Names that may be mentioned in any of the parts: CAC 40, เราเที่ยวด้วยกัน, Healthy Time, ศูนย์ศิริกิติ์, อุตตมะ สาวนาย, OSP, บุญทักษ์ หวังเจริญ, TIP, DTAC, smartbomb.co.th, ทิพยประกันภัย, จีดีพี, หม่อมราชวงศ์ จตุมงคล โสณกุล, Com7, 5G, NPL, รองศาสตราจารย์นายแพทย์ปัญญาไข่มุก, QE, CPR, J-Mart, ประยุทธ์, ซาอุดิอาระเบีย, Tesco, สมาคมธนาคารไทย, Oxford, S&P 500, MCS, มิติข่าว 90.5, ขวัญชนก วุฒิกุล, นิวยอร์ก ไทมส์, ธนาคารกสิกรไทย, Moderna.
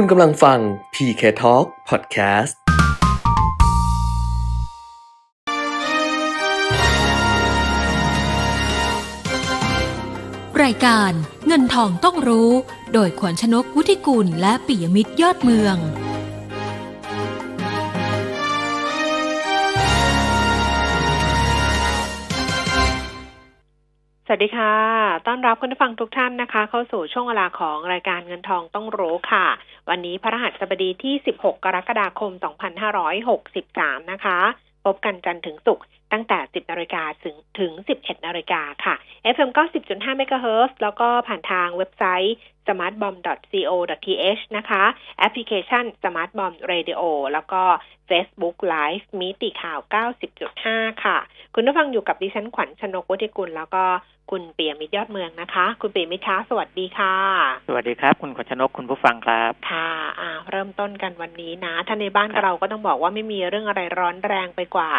คุณกำลังฟัง P.K. Talk Podcast รายการเงินทองต้องรู้โดยขวัญชนก วุฒิกุลและปิยมิตรยอดเมืองสวัสดีค่ะต้อนรับคุณผู้ฟังทุกท่านนะคะเข้าสู่ช่วงเวลาของรายการเงินทองต้องรู้ค่ะวันนี้พฤหัสบดีที่16กรกฎาคม2563นะคะพบกันจันทร์ถึงศุกร์ตั้งแต่ 10:00 นถึง 11:00 นค่ะ FM 90.5 MHz แล้วก็ผ่านทางเว็บไซต์ smartbomb.co.th นะคะแอปพลิเคชัน Smartbomb Radio แล้วก็ Facebook Live มิติข่าว 90.5 ค่ะคุณผู้ฟังอยู่กับดิฉันขวัญชนก วุฒิกุลแล้วก็คุณปิยมิตรยอดเมืองนะคะคุณปิยมิตรคะสวัสดีค่ะสวัสดีครับคุณขวัญชนกคุณผู้ฟังครับค่ะเริ่มต้นกันวันนี้นะถ้าในบ้านเราก็ต้องบอกว่าไม่มีเรื่องอะไรร้อนแรงไปกว่า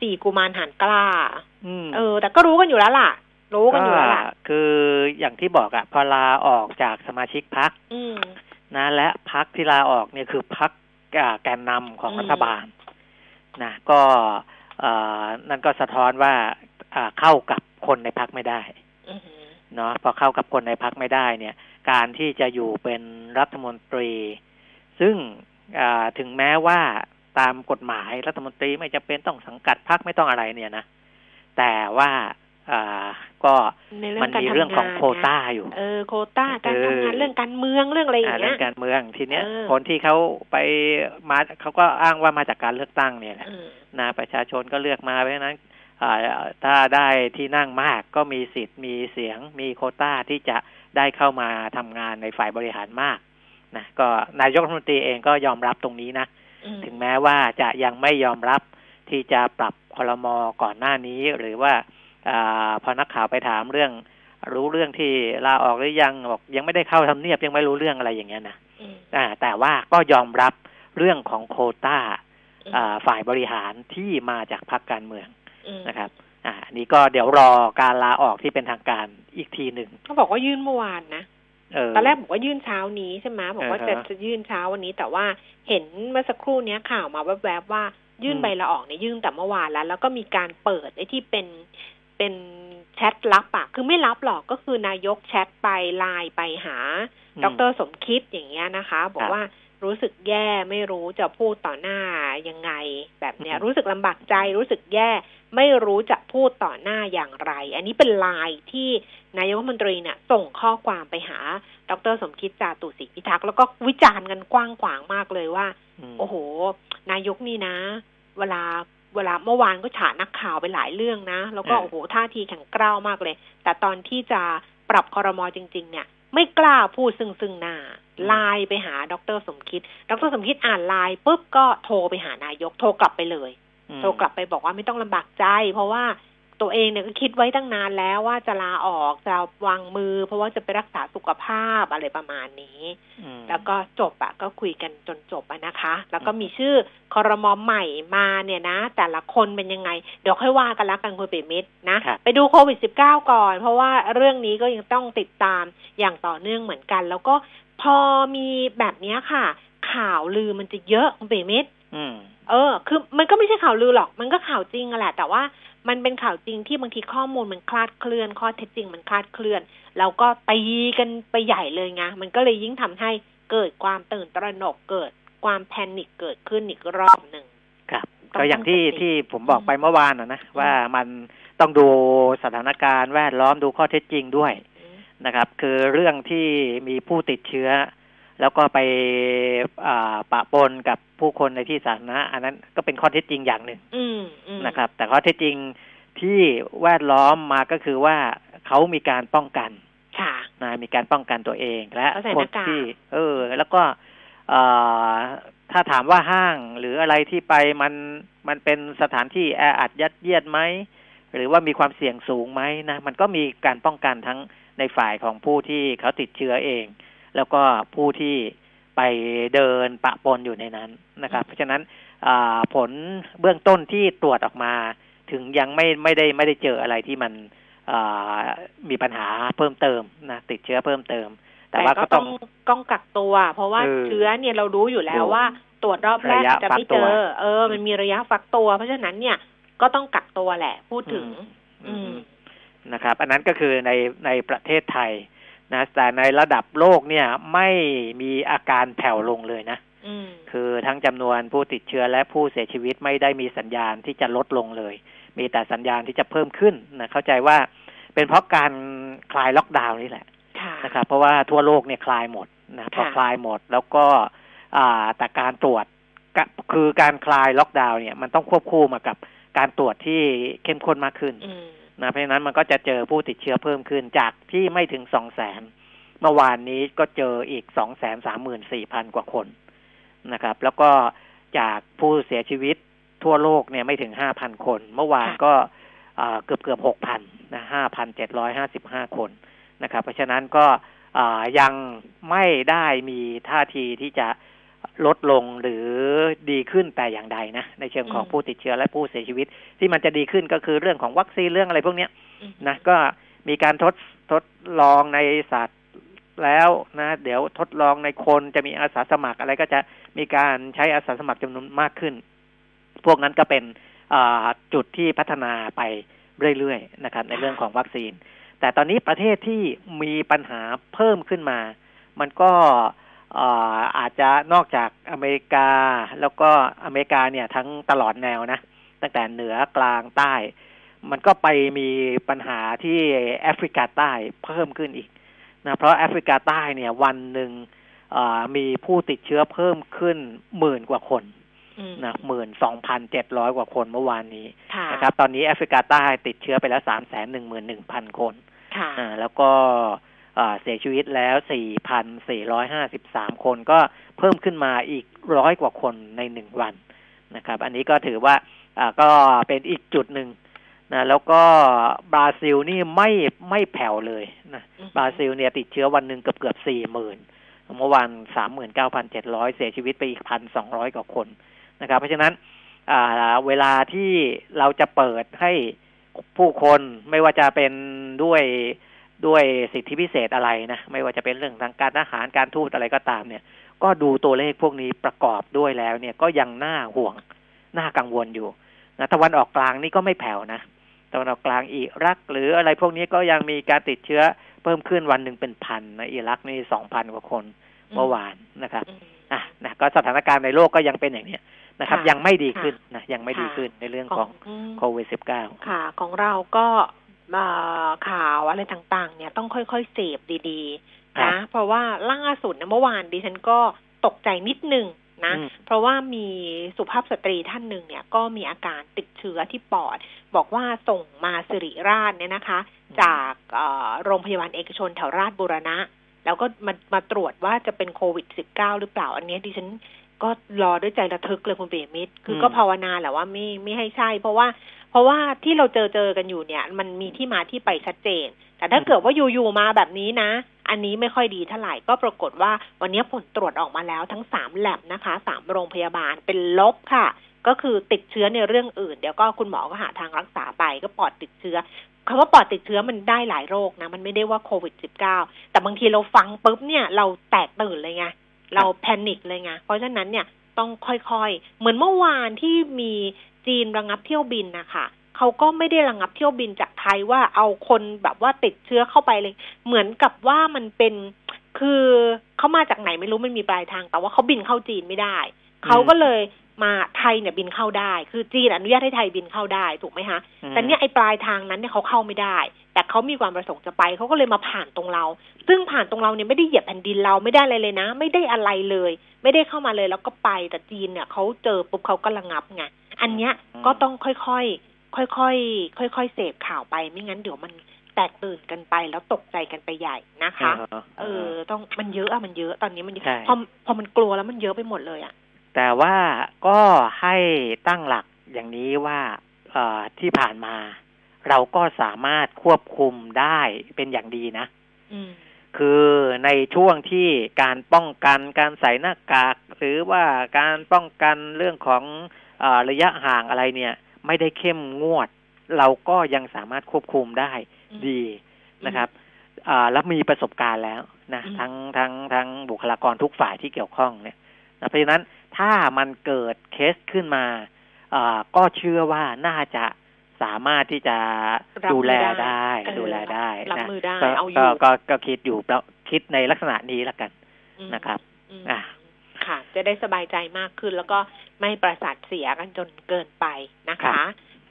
สี่กุมารหาญกล้าแต่ก็รู้กันอยู่แล้วล่ะคืออย่างที่บอกอะพอลาออกจากสมาชิกพรรคนะและพรรคที่ลาออกเนี่ยคือพรรคแกนนำของรัฐบาลนะก็นั่นก็สะท้อนว่าเข้ากับคนในพรรคไม่ได้เนาะพอเข้ากับคนในพรรคไม่ได้เนี่ยการที่จะอยู่เป็นรัฐมนตรีซึ่งถึงแม้ว่าตามกฎหมายรัฐมนตรีไม่จำเป็นต้องสังกัดพรรคไม่ต้องอะไรเนี่ยนะแต่ว่าก็มันมีเรื่องของโควต้าอยู่โควต้าการทำงานเรื่องการเมืองเรื่องอะไรอย่างเงี้ยการเมืองทีเนี้ยคนที่เขาไปมาเขาก็อ้างว่ามาจากการเลือกตั้งเนี่ยแหละนะประชาชนก็เลือกมาเพราะฉะนั้นถ้าได้ที่นั่งมากก็มีสิทธิ์มีเสียงมีโควต้าที่จะได้เข้ามาทำงานในฝ่ายบริหารมากนะก็นายกรัฐมนตรีเองก็ยอมรับตรงนี้นะถึงแม้ว่าจะยังไม่ยอมรับที่จะปรับคลม.ก่อนหน้านี้หรือว่าพอนักข่าวไปถามเรื่องรู้เรื่องที่ลาออกหรือยังบอกยังไม่ได้เข้าทำเนียบยังไม่รู้เรื่องอะไรอย่างเงี้ยนะแต่ว่าก็ยอมรับเรื่องของโควต้าฝ่ายบริหารที่มาจากพรรคการเมืองนะครับอันนี้ก็เดี๋ยวรอการลาออกที่เป็นทางการอีกทีหนึ่งเขาบอกว่ายื่นเมื่อวานนะตอนแรกบอกว่ายื่นเช้านี้ใช่ไหมบอกว่าจะยื่นเช้าวันนี้แต่ว่าเห็นเมื่อสักครู่นี้ข่าวมาแวบๆว่ายื่นใบลาออกเนี่ยยื่นแต่เมื่อวานแล้วแล้วก็มีการเปิดไอ้ที่เป็นแชทลับอะคือไม่ลับหรอกก็คือนายกแชทไปไลน์ไปหาดร.สมคิดอย่างเงี้ยนะคะบอกว่ารู้สึกแย่ไม่รู้จะพูดต่อหน้ายังไงแบบเนี้ยรู้สึกลำบากใจรู้สึกแย่ไม่รู้จะพูดต่อหน้าอย่างไรอันนี้เป็นไลน์ที่นายกรัฐมนตรีเนี่ยส่งข้อความไปหาดร.สมคิดจาตุศรีพิทักษ์แล้วก็วิจารณ์กันกว้างขวางมากเลยว่าโอ้โหนายกนี่นะเวลาเมื่อวานก็ฉานักข่าวไปหลายเรื่องนะแล้วก็โอ้โหท่าทีแข็งกร้าวมากเลยแต่ตอนที่จะปรับครม.จริงๆเนี่ยไม่กล้าพูดซึ่งๆหน้าไลน์ไปหาดร.สมคิดดร.สมคิดอ่านไลน์ปุ๊บก็โทรไปหานายกโทรกลับไปเลยโทรกลับไปบอกว่าไม่ต้องลำบากใจเพราะว่าตัวเองเนี่ยก็คิดไว้ตั้งนานแล้วว่าจะลาออกจะวางมือเพราะว่าจะไปรักษาสุขภาพอะไรประมาณนี้แล้วก็จบอะก็คุยกันจนจบอะนะคะแล้วก็มีชื่อครม.ใหม่มาเนี่ยนะแต่ละคนเป็นยังไงเดี๋ยวค่อยว่ากันละกันคุณปิยมิตรนะไปดูโควิด-19 ก่อนเพราะว่าเรื่องนี้ก็ยังต้องติดตามอย่างต่อเนื่องเหมือนกันแล้วก็พอมีแบบนี้ค่ะข่าวลือมันจะเยอะคุณปิยมิตรคือมันก็ไม่ใช่ข่าวลือหรอกมันก็ข่าวจริงแหละแต่ว่ามันเป็นข่าวจริงที่บางทีข้อมูลมันคลาดเคลื่อนข้อเท็จจริงมันคลาดเคลื่อนแล้วก็ตีกันไปใหญ่เลยไงมันก็เลยยิ่งทำให้เกิดความตื่นตระหนกเกิดความแพนิคเกิดขึ้นอีกรอบนึงครับก็อย่างที่ผมบอกไปเมื่อวานนะว่ามันต้องดูสถานการณ์แวดล้อมดูข้อเท็จจริงด้วยนะครับคือเรื่องที่มีผู้ติดเชื้อแล้วก็ไปปะปนกับผู้คนในที่สาธารณะอันนั้นก็เป็นข้อเท็จจริงอย่างหนึ่งนะครับแต่ข้อเท็จจริงที่แวดล้อมมาก็คือว่าเขามีการป้องกันนะมีการป้องกันตัวเองและคนที่แล้วก็ถ้าถามว่าห้างหรืออะไรที่ไปมันเป็นสถานที่แออัดยัดเยียดไหมหรือว่ามีความเสี่ยงสูงไหมนะมันก็มีการป้องกันทั้งในฝ่ายของผู้ที่เขาติดเชื้อเองแล้วก็ผู้ที่ไปเดินปะปนอยู่ในนั้นนะครับเพราะฉะนั้นผลเบื้องต้นที่ตรวจออกมาถึงยังไม่ได้เจออะไรที่มันมีปัญหาเพิ่มเติมนะติดเชื้อเพิ่มเติม แต่ก็ต้องกักตัวเพราะว่าเชื้อเนี่ยเรารู้อยู่แล้วว่าตรวจรอบแรกจะไม่เจอมันมีระยะฟักตัวเพราะฉะนั้นเนี่ยก็ต้องกักตัวแหละพูดถึงนะครับอันนั้นก็คือในประเทศไทยนะแต่ในระดับโลกเนี่ยไม่มีอาการแผ่วลงเลยนะคือทั้งจำนวนผู้ติดเชื้อและผู้เสียชีวิตไม่ได้มีสัญญาณที่จะลดลงเลยมีแต่สัญญาณที่จะเพิ่มขึ้นนะเข้าใจว่าเป็นเพราะการคลายล็อกดาวน์นี่แหละนะครับเพราะว่าทั่วโลกเนี่ยคลายหมดนะพอคลายหมดแล้วก็แต่การตรวจคือการคลายล็อกดาวน์เนี่ยมันต้องควบคู่มากับการตรวจที่เข้มข้นมากขึ้นนะเพราะฉะนั้นมันก็จะเจอผู้ติดเชื้อเพิ่มขึ้นจากที่ไม่ถึง 200,000 เมื่อวานนี้ก็เจออีก 234,000 กว่าคนนะครับแล้วก็จากผู้เสียชีวิตทั่วโลกเนี่ยไม่ถึง 5,000 คนเมื่อวานก็เกือบ 6,000 นะ 5,755 คนนะครับเพราะฉะนั้นก็ยังไม่ได้มีท่าทีที่จะลดลงหรือดีขึ้นแต่อย่างใดนะในเชิงของผู้ติดเชื้อและผู้เสียชีวิตที่มันจะดีขึ้นก็คือเรื่องของวัคซีนเรื่องอะไรพวกนี้นะก็มีการทดลองในสัตว์แล้วนะเดี๋ยวทดลองในคนจะมีอาสาสมัครอะไรก็จะมีการใช้อาสาสมัครจำนวนมากขึ้นพวกนั้นก็เป็นจุดที่พัฒนาไปเรื่อยๆนะครับในเรื่องของวัคซีนแต่ตอนนี้ประเทศที่มีปัญหาเพิ่มขึ้นมามันก็อาจจะนอกจากอเมริกาแล้วก็อเมริกาเนี่ยทั้งตลอดแนวนะตั้งแต่เหนือกลางใต้มันก็ไปมีปัญหาที่แอฟริกาใต้เพิ่มขึ้นอีกนะเพราะแอฟริกาใต้เนี่ยวันหนึ่งมีผู้ติดเชื้อเพิ่มขึ้น10,000 กว่าคนนะ 12,700 กว่าคนเมื่อวานนี้นะครับตอนนี้แอฟริกาใต้ติดเชื้อไปแล้ว 311,000 คนแล้วก็เสียชีวิตแล้ว 4,453 คนก็เพิ่มขึ้นมาอีก100กว่าคนใน1วันนะครับอันนี้ก็ถือว่าก็เป็นอีกจุดหนึ่งนะแล้วก็บราซิลนี่ไม่แผ่วเลยนะบราซิลเนี่ยติดเชื้อวันนึงเกือบ 40,000 เมื่อวาน 39,700 เสียชีวิตไปอีก 1,200 กว่าคนนะครับเพราะฉะนั้นเวลาที่เราจะเปิดให้ผู้คนไม่ว่าจะเป็นด้วยสิทธิพิเศษอะไรนะไม่ว่าจะเป็นเรื่องทางการอาหารการทูตอะไรก็ตามเนี่ยก็ดูตัวเลขพวกนี้ประกอบด้วยแล้วเนี่ยก็ยังน่าห่วงน่ากังวลอยู่นะตะวันออกกลางนี่ก็ไม่แผ่วนะตะวันออกกลางอิรักหรืออะไรพวกนี้ก็ยังมีการติดเชื้อเพิ่มขึ้นวันหนึ่งเป็นพันนะอิรักนี่ 2,000 กว่าคนเมื่อวานนะครับนะก็สถานการณ์ในโลกก็ยังเป็นอย่างนี้นะครับยังไม่ดีขึ้นนะยังไม่ดีขึ้นในเรื่องของโควิด -19 ค่ะของเราก็ข่าวอะไรต่างๆเนี่ยต้องค่อยๆเสพดีๆนะเพราะว่าล่าสุดนะเมื่อวานดิฉันก็ตกใจนิดนึงนะเพราะว่ามีสุภาพสตรีท่านหนึ่งเนี่ยก็มีอาการติดเชื้อที่ปอดบอกว่าส่งมาสิริราชเนี่ยนะคะจากโรงพยาบาลเอกชนแถวราชบูรณะแล้วก็มาตรวจว่าจะเป็นโควิด -19 หรือเปล่าอันนี้ดิฉันก็รอด้วยใจระทึกเลยคุณเบมิตคือก็ภาวนาแหละว่าไม่ให้ใช่เพราะว่าที่เราเจอกันอยู่เนี่ยมันมีที่มาที่ไปชัดเจนแต่ถ้าเกิดว่าอยู่ๆมาแบบนี้นะอันนี้ไม่ค่อยดีเท่าไหร่ก็ปรากฏว่าวันนี้ผลตรวจออกมาแล้วทั้ง3แลบนะคะ3โรงพยาบาลเป็นลบค่ะก็คือติดเชื้อในเรื่องอื่นเดี๋ยวก็คุณหมอก็หาทางรักษาไปก็ปอดติดเชื้อคำว่าปอดติดเชื้อมันได้หลายโรคนะมันไม่ได้ว่าโควิด -19 แต่บางทีเราฟังปุ๊บเนี่ยเราแตกตื่นเลยไงเราแพนิคเลยไงเพราะฉะนั้นเนี่ยต้องค่อยๆเหมือนเมื่อวานที่มีจีนระงับเที่ยวบินนะคะเขาก็ไม่ได้ระงับเที่ยวบินจากไทยว่าเอาคนแบบว่าติดเชื้อเข้าไปเลยเหมือนกับว่ามันเป็นคือเขามาจากไหนไม่รู้มันมีปลายทางแต่ว่าเขาบินเข้าจีนไม่ได้เขาก็เลยมาไทยเนี่ยบินเข้าได้คือจีนอนุญาตให้ไทยบินเข้าได้ถูกไหมคะแต่เนี่ยไอ้ปลายทางนั้นเนี่ยเขาเข้าไม่ได้แต่เขามีความประสงค์จะไปเขาก็เลยมาผ่านตรงเราซึ่งผ่านตรงเราเนี่ยไม่ได้เหยียบแผ่นดินเราไม่ได้อะไรเลยนะไม่ได้อะไรเลยไม่ได้เข้ามาเลยแล้วก็ไปแต่จีนเนี่ยเขาเจอปุ๊บเขาก็ระงับไงอันเนี้ยก็ต้องค่อยๆเสพข่าวไปไม่งั้นเดี๋ยวมันแตกตื่นกันไปแล้วตกใจกันไปใหญ่นะคะต้องมันเยอะตอนนี้มันพอมันกลัวแล้วมันเยอะไปหมดเลยอ่ะแต่ว่าก็ให้ตั้งหลักอย่างนี้ว่าที่ผ่านมาเราก็สามารถควบคุมได้เป็นอย่างดีนะคือในช่วงที่การป้องกันการใส่หน้ากากหรือว่าการป้องกันเรื่องของระยะห่างอะไรเนี่ยไม่ได้เข้มงวดเราก็ยังสามารถควบคุมได้ดีนะครับแล้วมีประสบการณ์แล้ว นะทั้งบุคลากรทุกฝ่ายที่เกี่ยวข้องเนี่ยนะเพราะฉะนั้นถ้ามันเกิดเคสขึ้นมาก็เชื่อว่าน่าจะสามารถที่จะดูแลได้นะก็คิดอยู่คิดในลักษณะนี้ละกันนะครับค่ะจะได้สบายใจมากขึ้นแล้วก็ไม่ประสาทเสียกันจนเกินไปนะคะ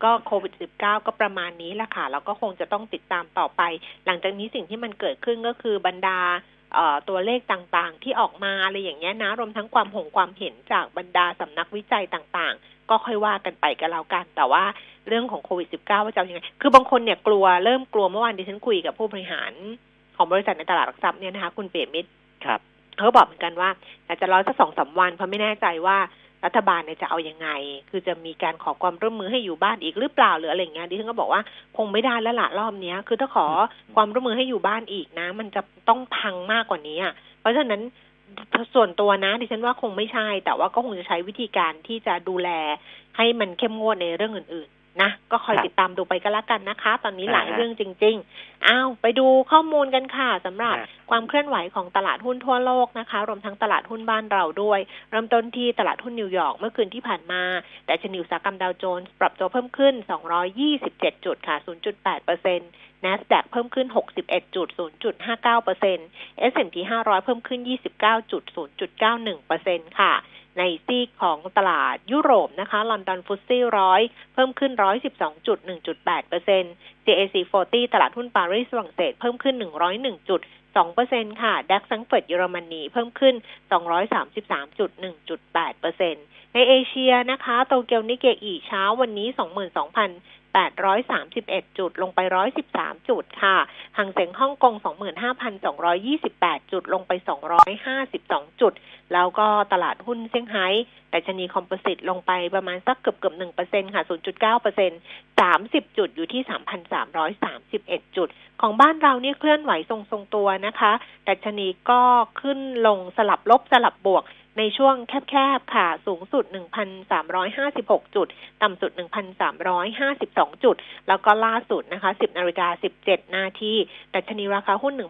ก็โควิด-19 ก็ประมาณนี้ละค่ะแล้วก็คงจะต้องติดตามต่อไปหลังจากนี้สิ่งที่มันเกิดขึ้นก็คือบรรดาตัวเลขต่างๆที่ออกมาอะไรอย่างเงี้ยนะรวมทั้งความเห็นจากบรรดาสำนักวิจัยต่างๆก็ค่อยว่ากันไปกันแล้วกันแต่ว่าเรื่องของโควิด-19 ว่าจะยังไงคือบางคนเนี่ยเริ่มกลัวเมื่อวานดิฉันคุยกับผู้บริหารของบริษัทในตลาดหลักทรัพย์เนี่ยนะคะคุณเปรมิตรครับเขาบอกเหมือนกันว่าอาจจะรอสัก 2-3 วันเพราะไม่แน่ใจว่ารัฐบาลเนี่ยจะเอายังไงคือจะมีการขอความร่วมมือให้อยู่บ้านอีกหรือเปล่าหรืออะไรอย่างเงี้ยดิฉันก็บอกว่าคงไม่ได้แล้วล่ะรอบนี้คือถ้าขอความร่วมมือให้อยู่บ้านอีกนะมันจะต้องพังมากกว่านี้เพราะฉะนั้นส่วนตัวนะดิฉันว่าคงไม่ใช่แต่ว่าก็คงจะใช้วิธีการที่จะดูแลให้มันเข้มงวดในเรื่องอื่นๆนะก็คอยติดตามดูไปก็แล้วกันนะคะตอนนี้หลายเรื่องจริงๆอ้าวไปดูข้อมูลกันค่ะสำหรับความเคลื่อนไหวของตลาดหุ้นทั่วโลกนะคะรวมทั้งตลาดหุ้นบ้านเราด้วยเริ่มต้นที่ตลาดหุ้นนิวยอร์กเมื่อคืนที่ผ่านมาดัชนีอุตสาหกรรมดาวโจนส์ปรับตัวเพิ่มขึ้น227จุดค่ะ 0.8%Nasdaq เพิ่มขึ้น 61.0.59% S&P 500 เพิ่มขึ้น 29.0.91% ค่ะในซีกของตลาดยุโรปนะคะลอนดอนฟุตซี่100เพิ่มขึ้น 112.1.8% CAC 40 ตลาดหุ้นปารีสฝรั่งเศสเพิ่มขึ้น 101.2% ค่ะ DAX แฟรงก์เฟิร์ตเยอรมนีเพิ่มขึ้น 233.1.8% ในเอเชียนะคะโตเกียวนิเกอิเช้าวันนี้ 22,831 จุดลงไป113จุดค่ะหังเส็งฮ่องกง 25,228 จุดลงไป252จุดแล้วก็ตลาดหุ้นเซี่ยงไฮ้ดัชนีคอมโพสิตลงไปประมาณสักเกือบ 1% ค่ะ 0.9% 30จุดอยู่ที่ 3,331 จุดของบ้านเราเนี่ยเคลื่อนไหวทรงๆตัวนะคะดัชนีก็ขึ้นลงสลับลบสลับบวกในช่วงแคบๆค่ะสูงสุด 1,356 จุดต่ำสุด 1,352 จุดแล้วก็ล่าสุดนะคะ 10:17 นาทีดัชนีราคาหุ้น 1,355.39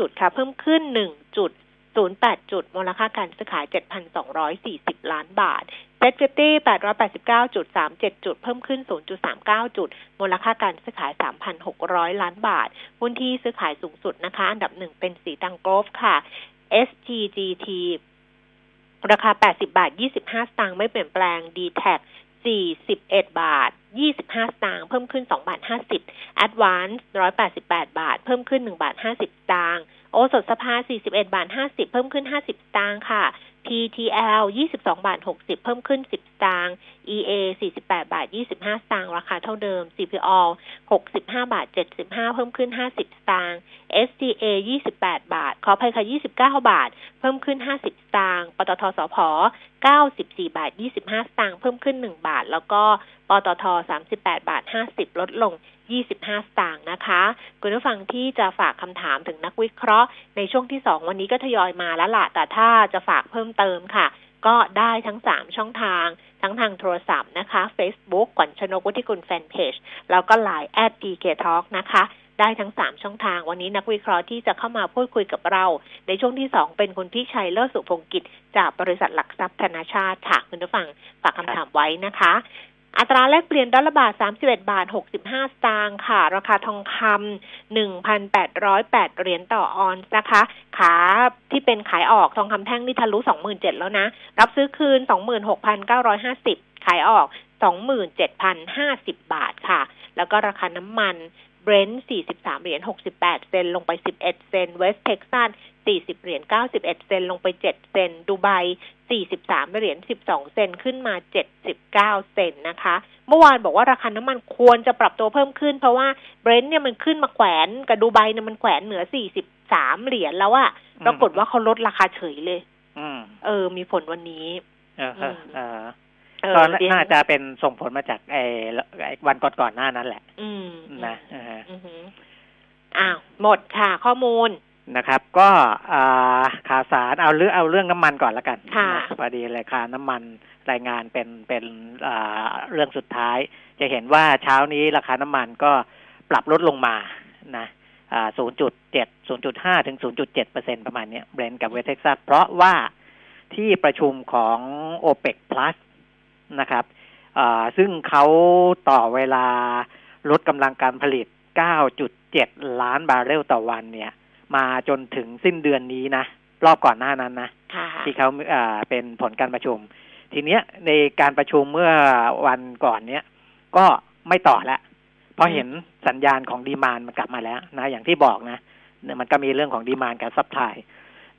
จุดค่ะเพิ่มขึ้น 1.08 จุดมูลค่าการซื้อขาย 7,240 ล้านบาทS&P 500 889.37 จุดเพิ่มขึ้น 0.39 จุดมูลค่าการซื้อขาย 3,600 ล้านบาทหุ้นที่ซื้อขายสูงสุดนะคะอันดับ1เป็นสีตังกรฟค่ะ SGT ราคา80.25 บาทไม่เปลี่ยนแปลง DTECH 41.25 บาทเพิ่มขึ้น 2.50 บาท Advance 188 บาทเพิ่มขึ้น 1.50 บาทโอสถสภา 41.50 บาทเพิ่มขึ้น50 สตางค์ค่ะ PTL 22.60 บาทเพิ่มขึ้น10 สตางค์ E.A. 48.25 บาทราคาเท่าเดิม CPO 65.75 บาทเพิ่มขึ้น50 สตางค์ S.C.A. 28 บาทขออภัยค่ะ29 บาทเพิ่มขึ้น50 สตางค์ปตท.สผ. 94.25 บาทเพิ่มขึ้น1 บาทแล้วก็ปตท. 38.50 บาทลดลง25 สตางค์นะคะคุณผู้ฟังที่จะฝากคำถามถึงนักวิเคราะห์ในช่วงที่2วันนี้ก็ทยอยมาแล้วล่ะแต่ถ้าจะฝากเพิ่มเติมค่ะก็ได้ทั้ง3ช่องทางทั้งทางโทรศัพท์นะคะ Facebook ขวัญชนก วุฒิกุลแฟนเพจแล้วก็ LINE @PK Talk นะคะได้ทั้ง3ช่องทางวันนี้นักวิเคราะห์ที่จะเข้ามาพูดคุยกับเราในช่วงที่2เป็นคุณพิชัยเลิศสุพงศ์กิจจากบริษัทหลักทรัพย์ธนาชาติค่ะคุณผู้ฟังฝากคำถามไว้นะคะอัตราแลกเปลี่ยนดอลลาร์บาท 31.65 บาทค่ะราคาทองคำ 1,808 เหรียญต่อออนซ์นะคะขาที่เป็นขายออกทองคำแท่งนี่ทะลุ 27,000 แล้วนะรับซื้อคืน 26,950 ขายออก 27,050 บาทค่ะแล้วก็ราคาน้ำมันเบรนท์ 43.68 เซนต์ลงไป11 เซนต์เวสเท็กซัส 40.91 เซนต์ลงไป7 เซนต์ดูไบ 43.12 เซนต์ขึ้นมา79 เซนต์นะคะเมื่อวานบอกว่าราคาน้ำมันควรจะปรับตัวเพิ่มขึ้นเพราะว่าเบรนท์เนี่ยมันขึ้นมาแขวนกับดูไบเนี่ยมันแขวนเหนือ43 เหรียญแล้วอะปรากฏว่าเขาลดราคาเฉยเลยมีผลวันนี้ตอนน่าจะเป็นส่งผลมาจากวันก่อนๆหน้านั้นแหละนะหมดค่ะข้อมูลนะครับก็ข่าวสารเอาเรื่องน้ำมันก่อนละกันพอดีราคาน้ำมันรายงานเป็นเรื่องสุดท้ายจะเห็นว่าเช้านี้ราคาน้ำมันก็ปรับลดลงมานะ 0.7 0.5 ถึง 0.7% ประมาณเนี้ยเบรนท์กับเวสเท็กซัสเพราะว่าที่ประชุมของ OPEC Plus นะครับซึ่งเขาต่อเวลาลดกำลังการผลิต 9.7 ล้านบาร์เรลต่อวันเนี่ยมาจนถึงสิ้นเดือนนี้นะรอบก่อนหน้านั้นนะที่เขาเป็นผลการประชุมทีเนี้ยในการประชุมเมื่อวันก่อนเนี้ยก็ไม่ต่อแล้วเพราะเห็นสัญญาณของดีมานด์มันกลับมาแล้วนะอย่างที่บอกนะมันก็มีเรื่องของดีมานด์กับซัพพลาย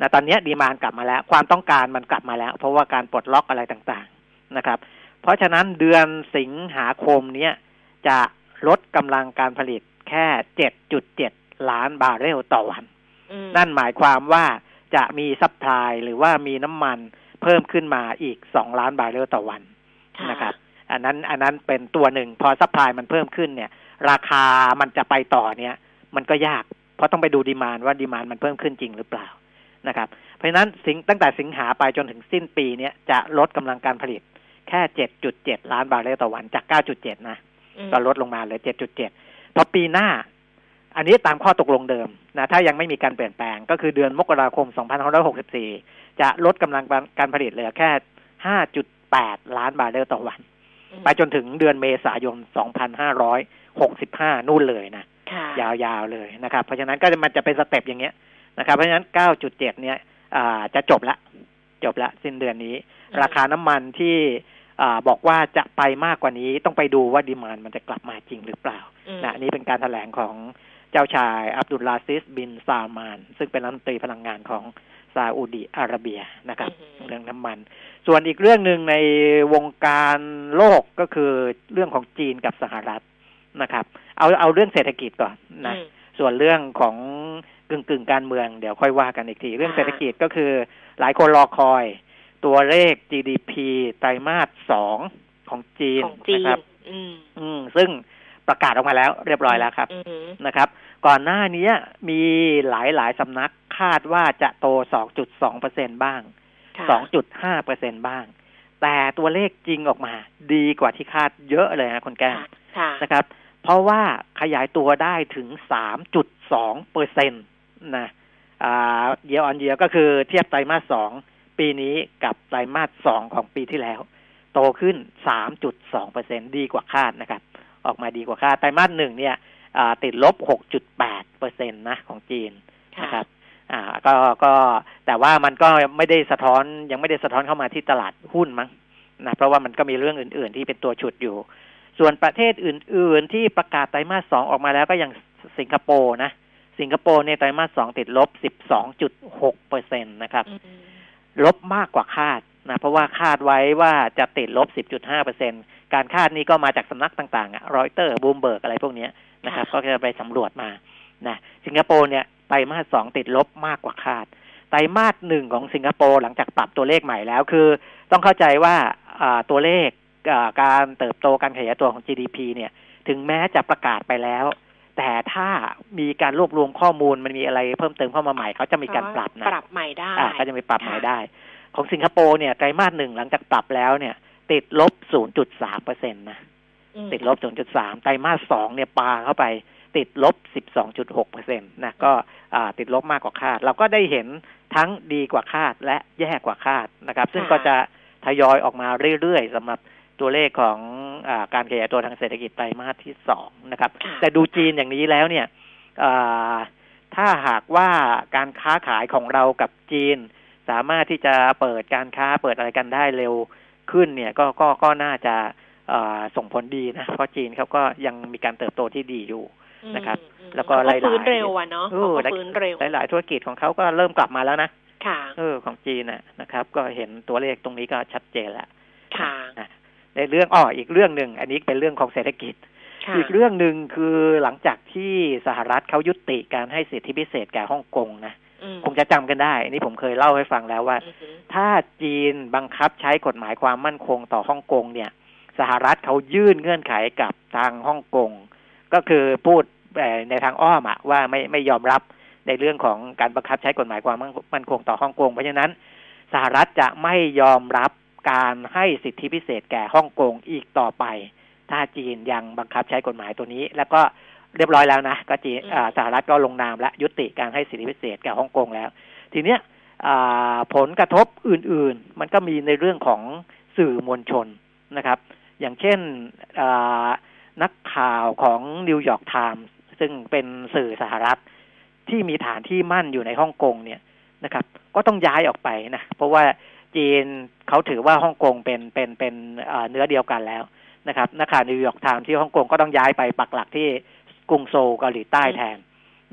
นะตอนนี้ดีมานด์กลับมาแล้วความต้องการมันกลับมาแล้วเพราะว่าการปลดล็อกอะไรต่างๆนะครับเพราะฉะนั้นเดือนสิงหาคมเนี้ยจะลดกำลังการผลิตแค่ 7.7 ล้านบาร์เรลต่อวันนั่นหมายความว่าจะมีซัพพลายหรือว่ามีน้ำมันเพิ่มขึ้นมาอีก2ล้านบาร์เรลต่อวันนะครับอันนั้นเป็นตัวหนึ่งพอซัพพลายมันเพิ่มขึ้นเนี่ยราคามันจะไปต่อเนี่ยมันก็ยากเพราะต้องไปดูดีมานด์ว่าดีมานด์มันเพิ่มขึ้นจริงหรือเปล่านะครับเพราะฉะนั้นตั้งแต่สิงหาไปจนถึงสิ้นปีเนี่ยจะลดกำลังการผลิตแค่ 7.7 ล้านบาร์เรลต่อวันจาก 9.7 นะก็ลดลงมาเหลือ 7.7 พอปีหน้าอันนี้ตามข้อตกลงเดิมนะถ้ายังไม่มีการเปลี่ยนแปลงก็คือเดือนมกราคม 2564 จะลดกำลังการผลิตเหลือแค่ 5.8 ล้านบาร์เรลต่อวันไปจนถึงเดือนเมษายน 2565 นู่นเลยนะยาวๆเลยนะครับเพราะฉะนั้นก็มันจะเป็นสเต็ปอย่างเงี้ยนะครับเพราะฉะนั้น 9.7 เนี่ยจะจบละสิ้นเดือนนี้ราคาน้ำมันที่บอกว่าจะไปมากกว่านี้ต้องไปดูว่าดีมานด์มันจะกลับมาจริงหรือเปล่านะอันนี้เป็นการแถลงของเจ้าชายอับดุลลาซิสบินซาลมานซึ่งเป็นรัฐมนตรีพลังงานของซาอุดิอาระเบียนะครับเรื่องน้ำมันส่วนอีกเรื่องนึงในวงการโลกก็คือเรื่องของจีนกับสหรัฐนะครับเอาเรื่องเศรษฐกิจก่อนนะส่วนเรื่องของกึ่งการเมืองเดี๋ยวค่อยว่ากันอีกทีเรื่องเศรษฐกิจก็คือหลายคนรอคอยตัวเลข GDP ไตรมาส2ของจีนนะครับซึ่งประกาศออกมาแล้วเรียบร้อยแล้วครับนะครับก่อนหน้านี้มีหลายสำนักคาดว่าจะโต 2.2% บ้าง 2.5% บ้างแต่ตัวเลขจริงออกมาดีกว่าที่คาดเยอะเลยนะคุณแก้มนะครับเพราะว่าขยายตัวได้ถึง 3.2% นะyear on year ก็คือเทียบไตรมาส2ปีนี้กับไตรมาส2ของปีที่แล้วโตขึ้น 3.2% ดีกว่าคาดนะครับออกมาดีกว่าคาดไตรมาส1เนี่ยติดลบ 6.8% นะของจีนนะครับก็แต่ว่ามันก็ไม่ได้สะท้อนยังไม่ได้สะท้อนเข้ามาที่ตลาดหุ้นมั้งนะเพราะว่ามันก็มีเรื่องอื่นๆที่เป็นตัวฉุดอยู่ส่วนประเทศอื่นๆที่ประกาศไตรมาส2ออกมาแล้วก็อย่างสิงคโปร์นะสิงคโปร์ในไตรมาส2ติดลบ 12.6% นะครับลบมากกว่าคาดนะเพราะว่าคาดไว้ว่าจะติดลบ 10.5% การคาดนี้ก็มาจากสำนักต่างๆอ่ะรอยเตอร์บูมเบิร์กอะไรพวกนี้นะครับก็จะไปสำรวจมานะสิงคโปร์เนี่ยไตรมาส2ติดลบมากกว่าคาดไตรมาส1ของสิงคโปร์หลังจากปรับตัวเลขใหม่แล้วคือต้องเข้าใจว่าตัวเลขการเติบโตการขยายตัวของ GDP เนี่ยถึงแม้จะประกาศไปแล้วแต่ถ้ามีการรวบรวมข้อมูลมันมีอะไรเพิ่มเติมเข้ามาใหม่เขาจะมีการปรับนะปรับใหม่ได้เขาจะมีปรับใหม่ได้ของสิงคโปร์เนี่ยไตรมาส1หลังจากปรับแล้วเนี่ยติดลบ 0.3% นะติดลบ 0.3 ไตรมาส2เนี่ยปาเข้าไปติดลบ 12.6% นะก็ติดลบมากกว่าคาดเราก็ได้เห็นทั้งดีกว่าคาดและแย่กว่าคาดนะครับซึ่งก็จะทยอยออกมาเรื่อยๆสำหรับตัวเลขของการขยายตัวทางเศรษฐกิจไตรมาสที่2นะครับแต่ดูจีนอย่างนี้แล้วเนี่ยถ้าหากว่าการค้าขายของเรากับจีนสามารถที่จะเปิดการค้าเปิดอะไรกันได้เร็วขึ้นเนี่ยก็น่าจะส่งผลดีนะเพราะจีนเขาก็ยังมีการเติบโตที่ดีอยู่นะครับแล้วก็หลายๆฟื้นเร็วอ่ะเนาะฟื้นเร็วหลายๆธุรกิจของเขาก็เริ่มกลับมาแล้วนะค่ะของจีนนะครับก็เห็นตัวเลขตรงนี้ก็ชัดเจนแล้วค่ะในเรื่องอีกเรื่องหนึ่งอันนี้เป็นเรื่องของเศรษฐกิจอีกเรื่องหนึ่งคือหลังจากที่สหรัฐเขายุติการให้สิทธิพิเศษแก่ฮ่องกงนะคงจะจำกันได้อันนี้ผมเคยเล่าให้ฟังแล้วว่าถ้าจีนบังคับใช้กฎหมายความมั่นคงต่อฮ่องกงเนี่ยสหรัฐเขายื่นเงื่อนไขกับทางฮ่องกงก็คือพูดในทางอ้อมว่าไม่ยอมรับในเรื่องของการบังคับใช้กฎหมายความมั่นคงต่อฮ่องกงเพราะฉะนั้นสหรัฐจะไม่ยอมรับการให้สิทธิพิเศษแก่ฮ่องกงอีกต่อไปถ้าจีนยังบังคับใช้กฎหมายตัวนี้แล้วก็ เรียบร้อยแล้วนะก็จีนสหรัฐก็ลงนามและยุติการให้สิทธิพิเศษแก่ฮ่องกงแล้วทีเนี้ยผลกระทบอื่นๆมันก็มีในเรื่องของสื่อมวลชนนะครับอย่างเช่นนักข่าวของนิวยอร์กไทมส์ซึ่งเป็นสื่อสหรัฐที่มีฐานที่มั่นอยู่ในฮ่องกงเนี่ยนะครับก็ต้องย้ายออกไปนะเพราะว่าจีนเขาถือว่าฮ่องกงเป็นเนื้อเดียวกันแล้วนะครับนักข่าวนิวยอร์กไทมส์ที่ฮ่องกงก็ต้องย้ายไปปักหลักที่กรุงโซลเกาหลีใต้แทน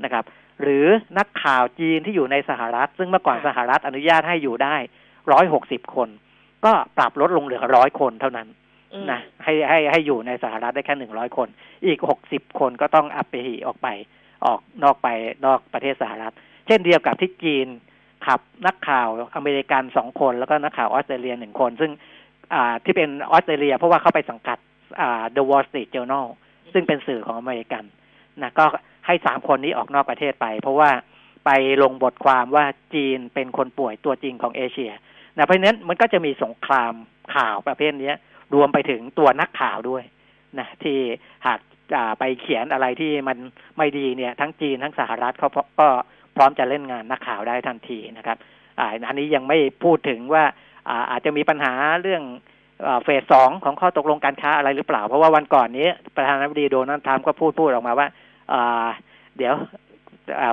นะครับหรือนักข่าวจีนที่อยู่ในสหรัฐซึ่งเมื่อก่อนสหรัฐอนุญาตให้อยู่ได้160คนก็ปรับลดลงเหลือ100คนเท่านั้นนะให้อยู่ในสหรัฐได้แค่100คนอีก60คนก็ต้องอัปหิออกไปออกนอกไปนอกประเทศสหรัฐเช่นเดียวกับที่จีนขับนักข่าวอเมริกัน2คนแล้วก็นักข่าวออสเตรเลีย1คนซึ่งที่เป็นออสเตรเลียเพราะว่าเขาไปสังกัดThe Wall Street Journal ซึ่งเป็นสื่อของอเมริกันนะก็ให้3คนนี้ออกนอกประเทศไปเพราะว่าไปลงบทความว่าจีนเป็นคนป่วยตัวจริงของเอเชียนะเพราะฉะนั้นมันก็จะมีสงครามข่าวประเภทนี้รวมไปถึงตัวนักข่าวด้วยนะที่หากไปเขียนอะไรที่มันไม่ดีเนี่ยทั้งจีนทั้งสหรัฐเขาก็พร้อมจะเล่นงานนักข่าวได้ทันทีนะครับอันนี้ยังไม่พูดถึงว่าอาจจะมีปัญหาเรื่องเฟสสองของข้อตกลงการค้าอะไรหรือเปล่าเพราะว่าวันก่อนนี้ประธานาธิบดีโดนัลด์ทรัมป์ก็พูดออกมาว่าเดี๋ยว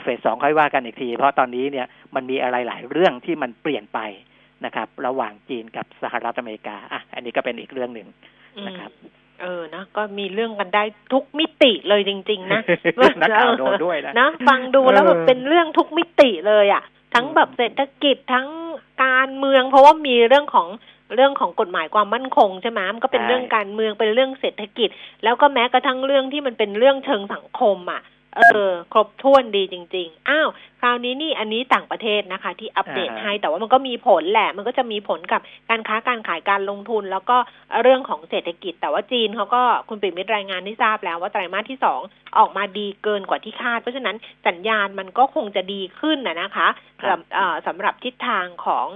เฟสสองค่อยว่ากันอีกทีเพราะตอนนี้เนี่ยมันมีอะไรหลายเรื่องที่มันเปลี่ยนไปนะครับระหว่างจีนกับสหรัฐอเมริกาอันนี้ก็เป็นอีกเรื่องหนึ่งนะครับนะก็มีเรื่องกันได้ทุกมิติเลยจริงๆนะ นักข่าวโดนด้วยนะฟังดูแล้วแบบเป็นเรื่องทุกมิติเลยอ่ะทั้งแบบเศรษฐกิจทั้งการเมืองเพราะว่ามีเรื่องของกฎหมายความมั่นคงใช่ไหมมันก็เป็นเรื่องการเมืองเป็นเรื่องเศรษฐกิจแล้วก็แม้กระทั่งเรื่องที่มันเป็นเรื่องเชิงสังคมอ่ะครบถ้วนดีจริงๆอ้าวคราวนี้นี่อันนี้ต่างประเทศนะคะที่อัปเดตให้แต่ว่ามันก็มีผลแหละมันก็จะมีผลกับการค้าการขายการลงทุนแล้วก็เรื่องของเศรษฐกิจแต่ว่าจีนเขาก็คุณปิ่นมิตรรายงานที่ทราบแล้วว่าไตรมาสที่2ออกมาดีเกินกว่าที่คาดเพราะฉะนั้นสัญญาณมันก็คงจะดีขึ้นนะคะสำหรับทิศทางของ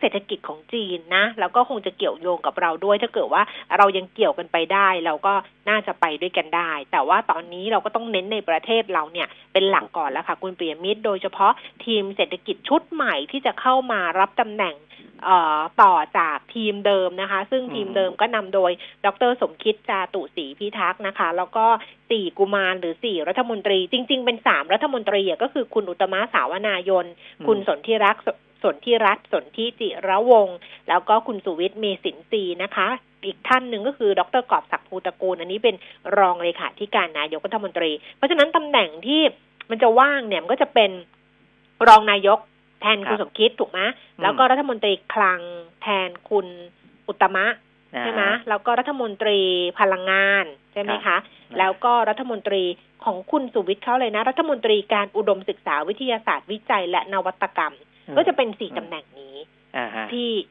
เศรษฐกิจของจีนนะแล้วก็คงจะเกี่ยวโยงกับเราด้วยถ้าเกิดว่าเรายังเกี่ยวกันไปได้เราก็น่าจะไปด้วยกันได้แต่ว่าตอนนี้เราก็ต้องเน้นในประเทศเราเนี่ยเป็นหลักก่อนแล้วค่ะคุณปิยมิตรโดยเฉพาะทีมเศรษฐกิจชุดใหม่ที่จะเข้ามารับตำแหน่งต่อจากทีมเดิมนะคะซึ่งทีมเดิมก็นำโดยดร.สมคิดจาตุศรีพิทักษ์นะคะแล้วก็4กุมารหรือ4รัฐมนตรีจริงๆเป็น3รัฐมนตรีก็คือคุณอุตตมะ สาวนายนคุณสนธิรักษ์สนธิจิระวงศ์แล้วก็คุณสุวิทย์เมสินทรีย์นะคะอีกท่านหนึ่งก็คือดร.กอบศักดิ์ภูตระกูลอันนี้เป็นรองเลขาธิการนายกรัฐมนตรีเพราะฉะนั้นตำแหน่งที่มันจะว่างเนี่ยมันก็จะเป็นรองนายกแทนคุณสมคิดถูกไหมแล้วก็รัฐมนตรีคลังแทนคุณอุตตมะใช่ไหมแล้วก็รัฐมนตรีพลังงานใช่ไหมคะแล้วก็รัฐมนตรีของคุณสุวิทย์เขาเลยนะรัฐมนตรีการอุดมศึกษาวิทยาศาสตร์วิจัยและนวัตกรรมก็จะเป็น4ตำแหน่งนี้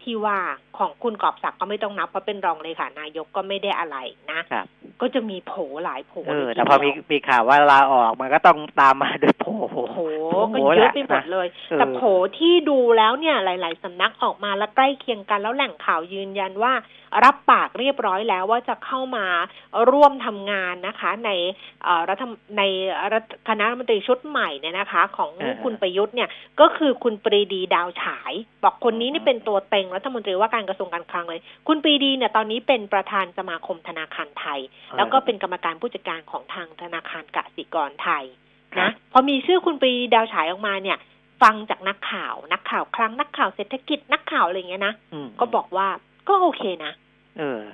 ที่ว่าของคุณกอบศักดิ์ก็ไม่ต้องนับเพราะเป็นรองเลขานายกก็ไม่ได้อะไรนะก็จะมีโผหลายโผแต่พอมีข่าวว่าลาออกมันก็ต้องตามมาด้วยโผก็เยอะไปหมดเลยแต่โผที่ดูแล้วเนี่ยหลายๆสำนักออกมาและใกล้เคียงกันแล้วแหล่งข่าวยืนยันว่ารับปากเรียบร้อยแล้วว่าจะเข้ามาร่วมทำงานนะคะในคณะรัฐมนตรีชุดใหม่เนี่ยนะคะของคุณประยุทธ์เนี่ยก็คือคุณปรีดีดาวฉายบอกคนนี้นี่เป็นตัวเต็งรัฐมนตรีว่าการกระทรวงการคลังเลยคุณปรีดีเนี่ยตอนนี้เป็นประธานสมาคมธนาคารไทยแล้วก็เป็นกรรมการผู้จัดการของทางธนาคารกสิกรไทยนะพอมีชื่อคุณปรีดีดาวฉายออกมาเนี่ยฟังจากนักข่าวคลังนักข่าวเศรษฐกิจนักข่าวอะไรอย่างเงี้ยนะก็บอกว่าก็โอเคนะ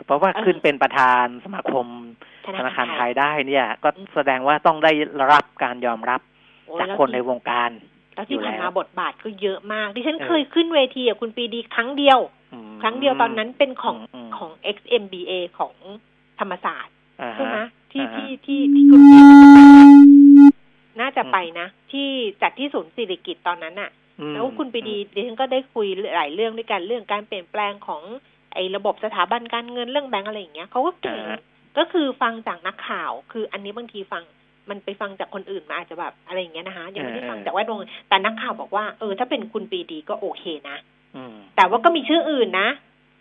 เพราะว่าขึ้นเป็นประธานสมาคมธนาคารไทยได้เนี่ยก็แสดงว่าต้องได้รับการยอมรับจากคนในวงการแล้วที่ผ่านมาบทบาทก็เยอะมากดิฉันเคยขึ้นเวทีกับคุณปรีดีครั้งเดียวตอนนั้นเป็นของ XMBA ของธรรมศาสตร์ใช่ไหมที่คุณปรีดีน่าจะไปนะที่จัดที่ศูนย์ศิริกิติ์ตอนนั้นน่ะแล้วคุณปรีดีดิฉันก็ได้คุยหลายเรื่องด้วยกันเรื่องการเปลี่ยนแปลงของไอ้ระบบสถาบันการเงินเรื่องแบงก์อะไรอย่างเงี้ยเขาก็เก่งก็คือฟังจากนักข่าวคืออันนี้บางทีฟังมันไปฟังจากคนอื่นมาอาจจะแบบอะไรอย่างเงี้ยนะคะยังไม่ได้ฟังจากแวดวงแต่นักข่าวบอกว่าถ้าเป็นคุณปรีดีก็โอเคนะแต่ว่าก็มีชื่ออื่นนะ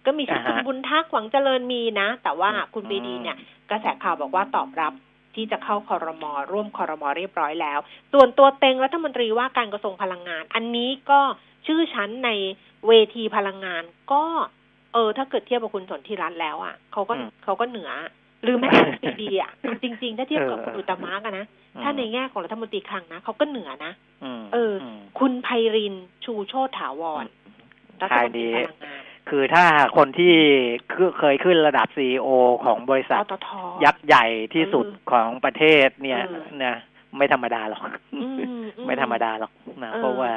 ก็มีชื่อคุณบุญทักษ์หวังเจริญมีนะแต่ว่าคุณปรีดีเนี่ยกระแสข่าวบอกว่าตอบรับ ที่จะเข้าครม.ร่วมครม.เรียบร้อยแล้วส่วนตัวเต็งรัฐมนตรีว่าการกระทรวงพลังงานอันนี้ก็ชื่อชั้นในเวทีพลังงานก็ถ้าเกิดเทียบกับคุณสนธิรัตน์แล้วอ่ะเขาก็เหนือหรือแม้แต่ CPD อ่ะจริงๆถ้าเทียบกับคุณอุตมะกันนะถ้าในแง่ของรัฐมนตรีคลังนะเขาก็เหนือนะคุณไพรินทร์ชูโชติถาวรรัฐมนตรีพลังงานคือถ้าคนที่เคยขึ้นระดับ CEO ของบริษัทยักษ์ใหญ่ที่สุดของประเทศเนี่ยนะไม่ธรรมดาหรอกไม่ธรรมดาหรอกนะเพราะว่า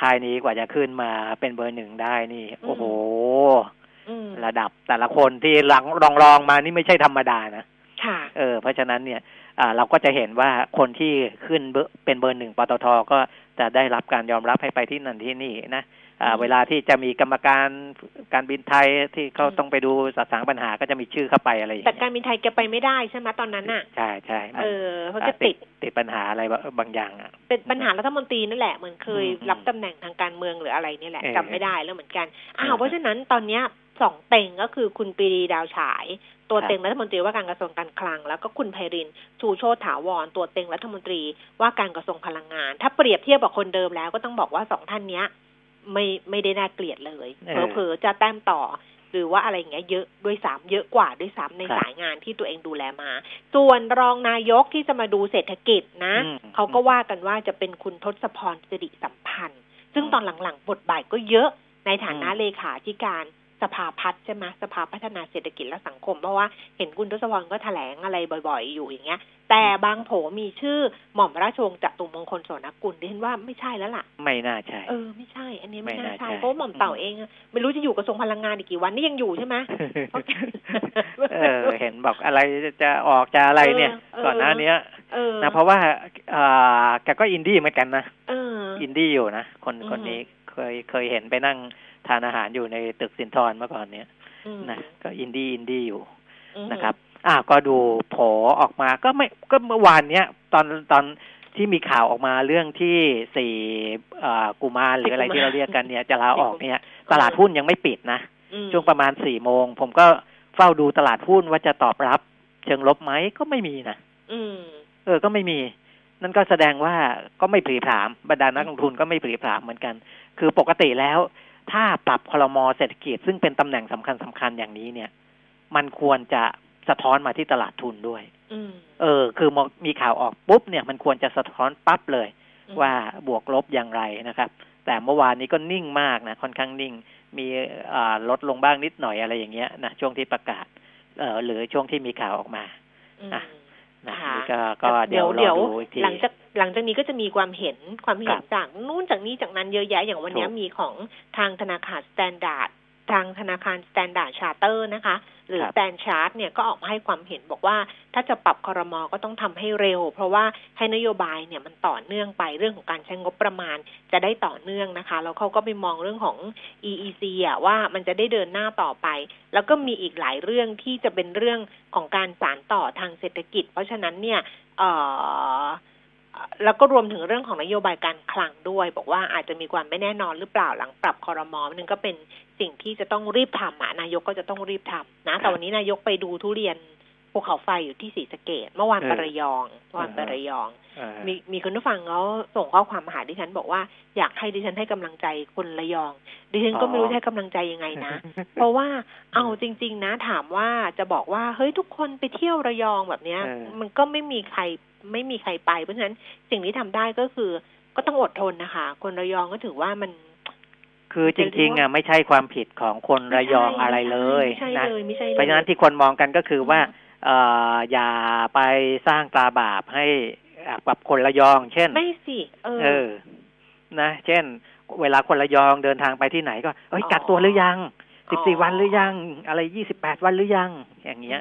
ค่ายนี้กว่าจะขึ้นมาเป็นเบอร์หนึ่งได้นี่โอ้โหระดับแต่ละคนที่รองมานี่ไม่ใช่ธรรมดานะเพราะฉะนั้นเนี่ยเราก็จะเห็นว่าคนที่ขึ้นเป็นเบอร์หนึ่งปตท.ก็จะได้รับการยอมรับให้ไปที่นั่นที่นี่นะเวลาที่จะมีกรรมการการบินไทยที่เขาต้องไปดูสะสางปัญหาก็จะมีชื่อเข้าไปอะไรอย่างเงี้ยแต่การบินไทยแกไปไม่ได้ใช่ไหมตอนนั้นอ่ะใช่ใช่เพราะแกติดปัญหาอะไรบางอย่างอ่ะเป็นปัญหารัฐมนตรีนั่นแหละเหมือนเคยรับตำแหน่งทางการเมืองหรืออะไรนี่แหละจำไม่ได้แล้วเหมือนกันเพราะฉะนั้นตอนเนี้ยสองเต็งก็คือคุณปรีดีดาวฉายตัวเต็งรัฐมนตรีว่าการกระทรวงการคลังแล้วก็คุณไพรินทร์ชูโชติถาวรตัวเต็งรัฐมนตรีว่าการกระทรวงพลังงานถ้าเปรียบเทียบกับคนเดิมแล้วก็ต้องบอกว่าสองท่านเนี้ยไม่ได้น่าเกลียดเลยเผลอๆจะแต้มต่อหรือว่าอะไรอย่างเงี้ยเยอะด้วยซ้ำเยอะกว่าด้วยซ้ำในสายงานที่ตัวเองดูแลมาส่วนรองนายกที่จะมาดูเศรษฐกิจนะเขาก็ว่ากันว่าจะเป็นคุณทศพรสิริสัมพันธ์ซึ่งตอนหลังๆบทบาทก็เยอะในฐานะเลขาธิการสภาพัฒน์ใช่ไหมสภาพัฒนาเศรษฐกิจและสังคมเพราะว่าเห็นคุณทศพรก็แถลงอะไรบ่อยๆอยู่อย่างเงี้ยแต่บางโผมีชื่อหม่อมราชวงศ์จตุมงคลโสณกุลดิฉันว่าไม่ใช่แล้วล่ะไม่น่าใช่ไม่ใช่อันนี้ไม่น่าใช่เพราะหม่อมเต่าเองไม่รู้จะอยู่กระทรวงพลังงานอีกกี่วันนี่ยังอยู่ใช่ไหมเห็นบอกอะไรจะออกจะอะไรเนี่ยก่อนหน้านี้นะเพราะว่าแกก็อินดี้เหมือนกันนะอินดี้อยู่นะคนนี้เคยเห็นไปนั่งทานอาหารอยู่ในตึกสินทรเมื่อก่อนเนี้ยนะก็อินดี้อยู่นะครับก็ดูโผออกมาก็ไม่ก็เมื่อวานเนี้ยตอนที่มีข่าวออกมาเรื่องที่สี่กุมารหรืออะไรที่เราเรียกกันเนี่ยจะลาออกเนี่ยตลาดหุ้นยังไม่ปิดนะช่วงประมาณ 4 โมงผมก็เฝ้าดูตลาดหุ้นว่าจะตอบรับเชิงลบไหมก็ไม่มีนะก็ไม่มีนั่นก็แสดงว่าก็ไม่ปรีผามบรรดานักลงทุนก็ไม่ปรีผามเหมือนกันคือปกติแล้วถ้าปรับครม.เศรษฐกิจซึ่งเป็นตำแหน่งสำคัญอย่างนี้เนี่ยมันควรจะสะท้อนมาที่ตลาดทุนด้วยคือมีข่าวออกปุ๊บเนี่ยมันควรจะสะท้อนปั๊บเลยว่าบวกลบอย่างไรนะครับแต่เมื่อวานนี้ก็นิ่งมากนะค่อนข้างนิ่งมีลดลงบ้างนิดหน่อยอะไรอย่างเงี้ยนะช่วงที่ประกาศหรือช่วงที่มีข่าวออกมานะก็เดี๋ยวหลังจากนี้ก็จะมีความเห็นจากนู่นจากนี้จากนั้นเยอะแยะอย่างวันนี้มีของทางธนาคาร Standard ทางธนาคาร Standard Chartered นะคะหรือ Standard Chartered เนี่ยก็ออกมาให้ความเห็นบอกว่าถ้าจะปรับครม.ก็ต้องทำให้เร็วเพราะว่าให้นโยบายเนี่ยมันต่อเนื่องไปเรื่องของการใช้งบประมาณจะได้ต่อเนื่องนะคะแล้วเขาก็ไปมองเรื่องของ EEC อ่ะว่ามันจะได้เดินหน้าต่อไปแล้วก็มีอีกหลายเรื่องที่จะเป็นเรื่องของการสานต่อทางเศรษฐกิจเพราะฉะนั้นเนี่ยแล้วก็รวมถึงเรื่องของนโยบายการคลังด้วยบอกว่าอาจจะมีความไม่แน่นอนหรือเปล่าหลังปรับครม.นึงก็เป็นสิ่งที่จะต้องรีบทำนายกก็จะต้องรีบทำนะแต่วันนี้นายกไปดูทุเรียนภูเขาไฟอยู่ที่ศรีสะเกษเมื่อวานไประยองมีคนผู้ฟังเขาส่งข้อความมาหาดิฉันบอกว่าอยากให้ดิฉันให้กำลังใจคนระยองดิฉันก็ไม่รู้จะให้กำลังใจยังไงนะ เพราะว่าเอาจริงๆนะถามว่าจะบอกว่าเฮ้ยทุกคนไปเที่ยวระยองแบบเนี้ยมันก็ไม่มีใครไปเพราะฉะนั้นสิ่งที่ทำได้ก็คือก็ต้องอดทนนะคะคนระยองก็ถือว่ามันคือจริงๆอ่ะไม่ใช่ความผิดของคนระยองอะไรเลยนะเพราะฉะนั้นที่คนมองกันก็คือว่าอย่าไปสร้างตราบาปให้กับคนระยองเช่นไม่สินะเช่นเวลาคนระยองเดินทางไปที่ไหนก็เอ้ยกักตัวหรือยัง14วันหรือยังอะไร28วันหรือยังอย่างเงี้ย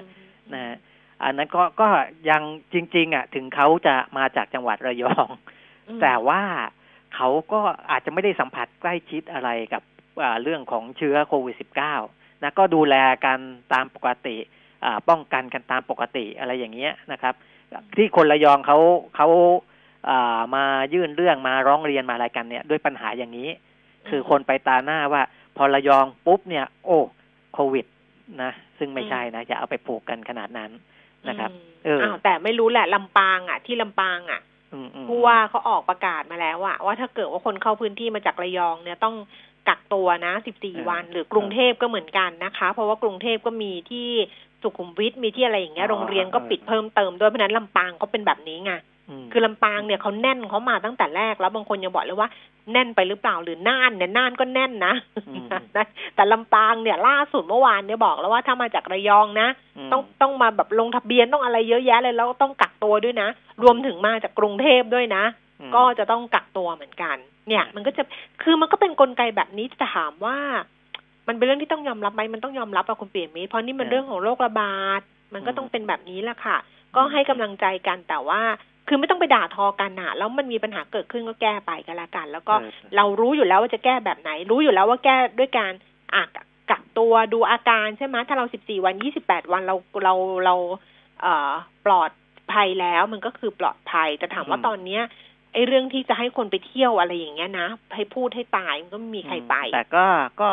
นะอันนั้นก็ยังจริงๆอ่ะถึงเขาจะมาจากจังหวัดระยองแต่ว่าเขาก็อาจจะไม่ได้สัมผัสใกล้ชิดอะไรกับเรื่องของเชื้อโควิด-19 นะก็ดูแลกันตามปกติป้องกันกันตามปกติอะไรอย่างเงี้ยนะครับที่คนระยองเขามายื่นเรื่องมาร้องเรียนมาอะไรกันเนี่ยด้วยปัญหาอย่างนี้คือคนไปตาหน้าว่าพอระยองปุ๊บเนี่ยโอ้โควิดนะซึ่งไม่ใช่นะอย่าเอาไปผูกกันขนาดนั้น นะครับแต่ไม่รู้แหละลำปางอ่ะที่ลำปางอ่ะผู้ว่าเขาออกประกาศมาแล้วอ่ะว่าถ้าเกิดว่าคนเข้าพื้นที่มาจากระยองเนี่ยต้องกักตัวนะ14วันหรือกรุงเทพก็เหมือนกันนะคะเพราะว่ากรุงเทพก็มีที่สุขุมวิทมีที่อะไรอย่างเงี้ยโรงเรียนก็ปิดเพิ่มเติมด้วยเพราะนั้นลำปางก็เป็นแบบนี้ไงคือลำปางเนี่ยเขาแน่นเขามาตั้งแต่แรกแล้วบางคนยังบอกเลยว่าแน่นไปหรือเปล่าหรือน่านเนี่ยน่านก็แน่นนะแต่ลำปางเนี่ยล่าสุดเมื่อวานเนี่ยบอกแล้วว่าถ้ามาจากระยองนะต้องมาแบบลงทะเบียนต้องอะไรเยอะแยะเลยแล้วต้องกักตัวด้วยนะรวมถึงมาจากกรุงเทพด้วยนะก็จะต้องกักตัวเหมือนกันเนี่ยมันก็จะคือมันก็เป็นกลไกแบบนี้จะถามว่ามันเป็นเรื่องที่ต้องยอมรับไหมมันต้องยอมรับอะคุณเปี่ยมมิตรเพราะนี่มันเรื่องของโรคระบาดมันก็ต้องเป็นแบบนี้แหละค่ะก็ให้กำลังใจกันแต่ว่าคือไม่ต้องไปด่าทอกันนะแล้วมันมีปัญหาเกิดขึ้นก็แก้ไปกันละกันแล้วก็เรารู้อยู่แล้วว่าจะแก้แบบไหนรู้อยู่แล้วว่าแก้ด้วยการกักตัวดูอาการใช่ไหมถ้าเรา14วัน28วันเราปลอดภัยแล้วมันก็คือปลอดภัยแต่ถามว่าตอนนี้ไอ้เรื่องที่จะให้คนไปเที่ยวอะไรอย่างเงี้ยนะให้พูดให้ตายมันก็ไม่มีใครไปแต่ก็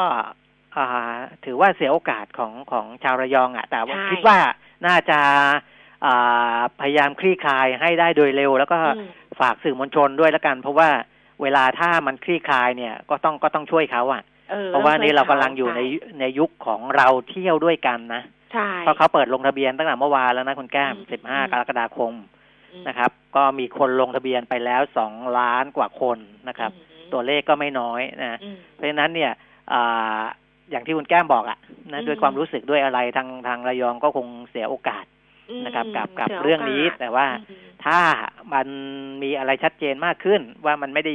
ถือว่าเสียโอกาสของชาวระยองอ่ะแต่คิดว่าน่าจะพยายามคลี่คลายให้ได้โดยเร็วแล้วก็ฝากสื่อมวลชนด้วยละกันเพราะว่าเวลาถ้ามันคลี่คลายเนี่ยก็ต้องช่วยเขาอ่ะเพราะว่านี่เรากำลังอยู่ในยุคของเราเที่ยวด้วยกันนะเพราะเขาเปิดลงทะเบียนตั้งแต่เมื่อวานแล้วนะคุณแก้ม15กรกฎาคมนะครับก็มีคนลงทะเบียนไปแล้ว2ล้านกว่าคนนะครับตัวเลขก็ไม่น้อยนะเพราะฉะนั้นเนี่ยอย่างที่คุณแก้มบอกอ่ะนะด้วยความรู้สึกด้วยอะไรทางระยองก็คงเสียโอกาสนะครับกับเรื่องนี้แต่ว่าถ้ามันมีอะไรชัดเจนมากขึ้นว่ามันไม่ได้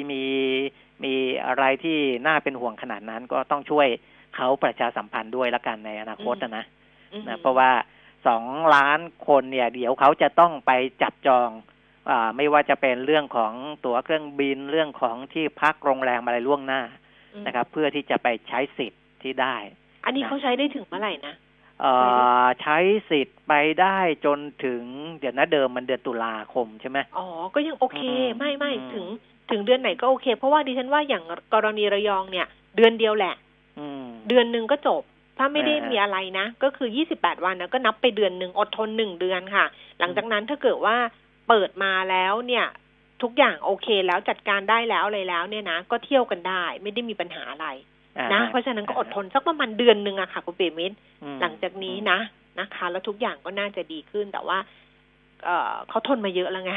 มีอะไรที่น่าเป็นห่วงขนาดนั้นก็ต้องช่วยเขาประชาสัมพันธ์ด้วยละกันในอนาคตนะเพราะว่า2ล้านคนเนี่ยเดี๋ยวเขาจะต้องไปจับจองไม่ว่าจะเป็นเรื่องของตั๋วเครื่องบินเรื่องของที่พักโรงแรมอะไรล่วงหน้านะครับเพื่อที่จะไปใช้สิทธิ์ที่ได้อันนี้เขาใช้ได้ถึงเมื่อไหร่นะใช้สิทธิ์ไปได้จนถึงเดือนเดิมมันเดือนตุลาคมใช่ไหมอ๋อก็ยังโอเคไม่ถึงเดือนไหนก็โอเคเพราะว่าดิฉันว่าอย่างกรณีระยองเนี่ยเดือนเดียวแหละเดือนนึงก็จบถ้าไม่ได้มีอะไรนะก็คือ28วันนะก็นับไปเดือนนึงอดทน1เดือนค่ะหลังจากนั้นถ้าเกิดว่าเปิดมาแล้วเนี่ยทุกอย่างโอเคแล้วจัดการได้แล้วอะไรแล้วเนี่ยนะก็เที่ยวกันได้ไม่ได้มีปัญหาอะไรนะเพราะฉะนั้นก็อดทนสักประมาณเดือนนึงอะค่ะคุณเปรมิตรหลังจากนี้นะคะแล้วทุกอย่างก็น่าจะดีขึ้นแต่ว่าเขาทนมาเยอะแล้วไง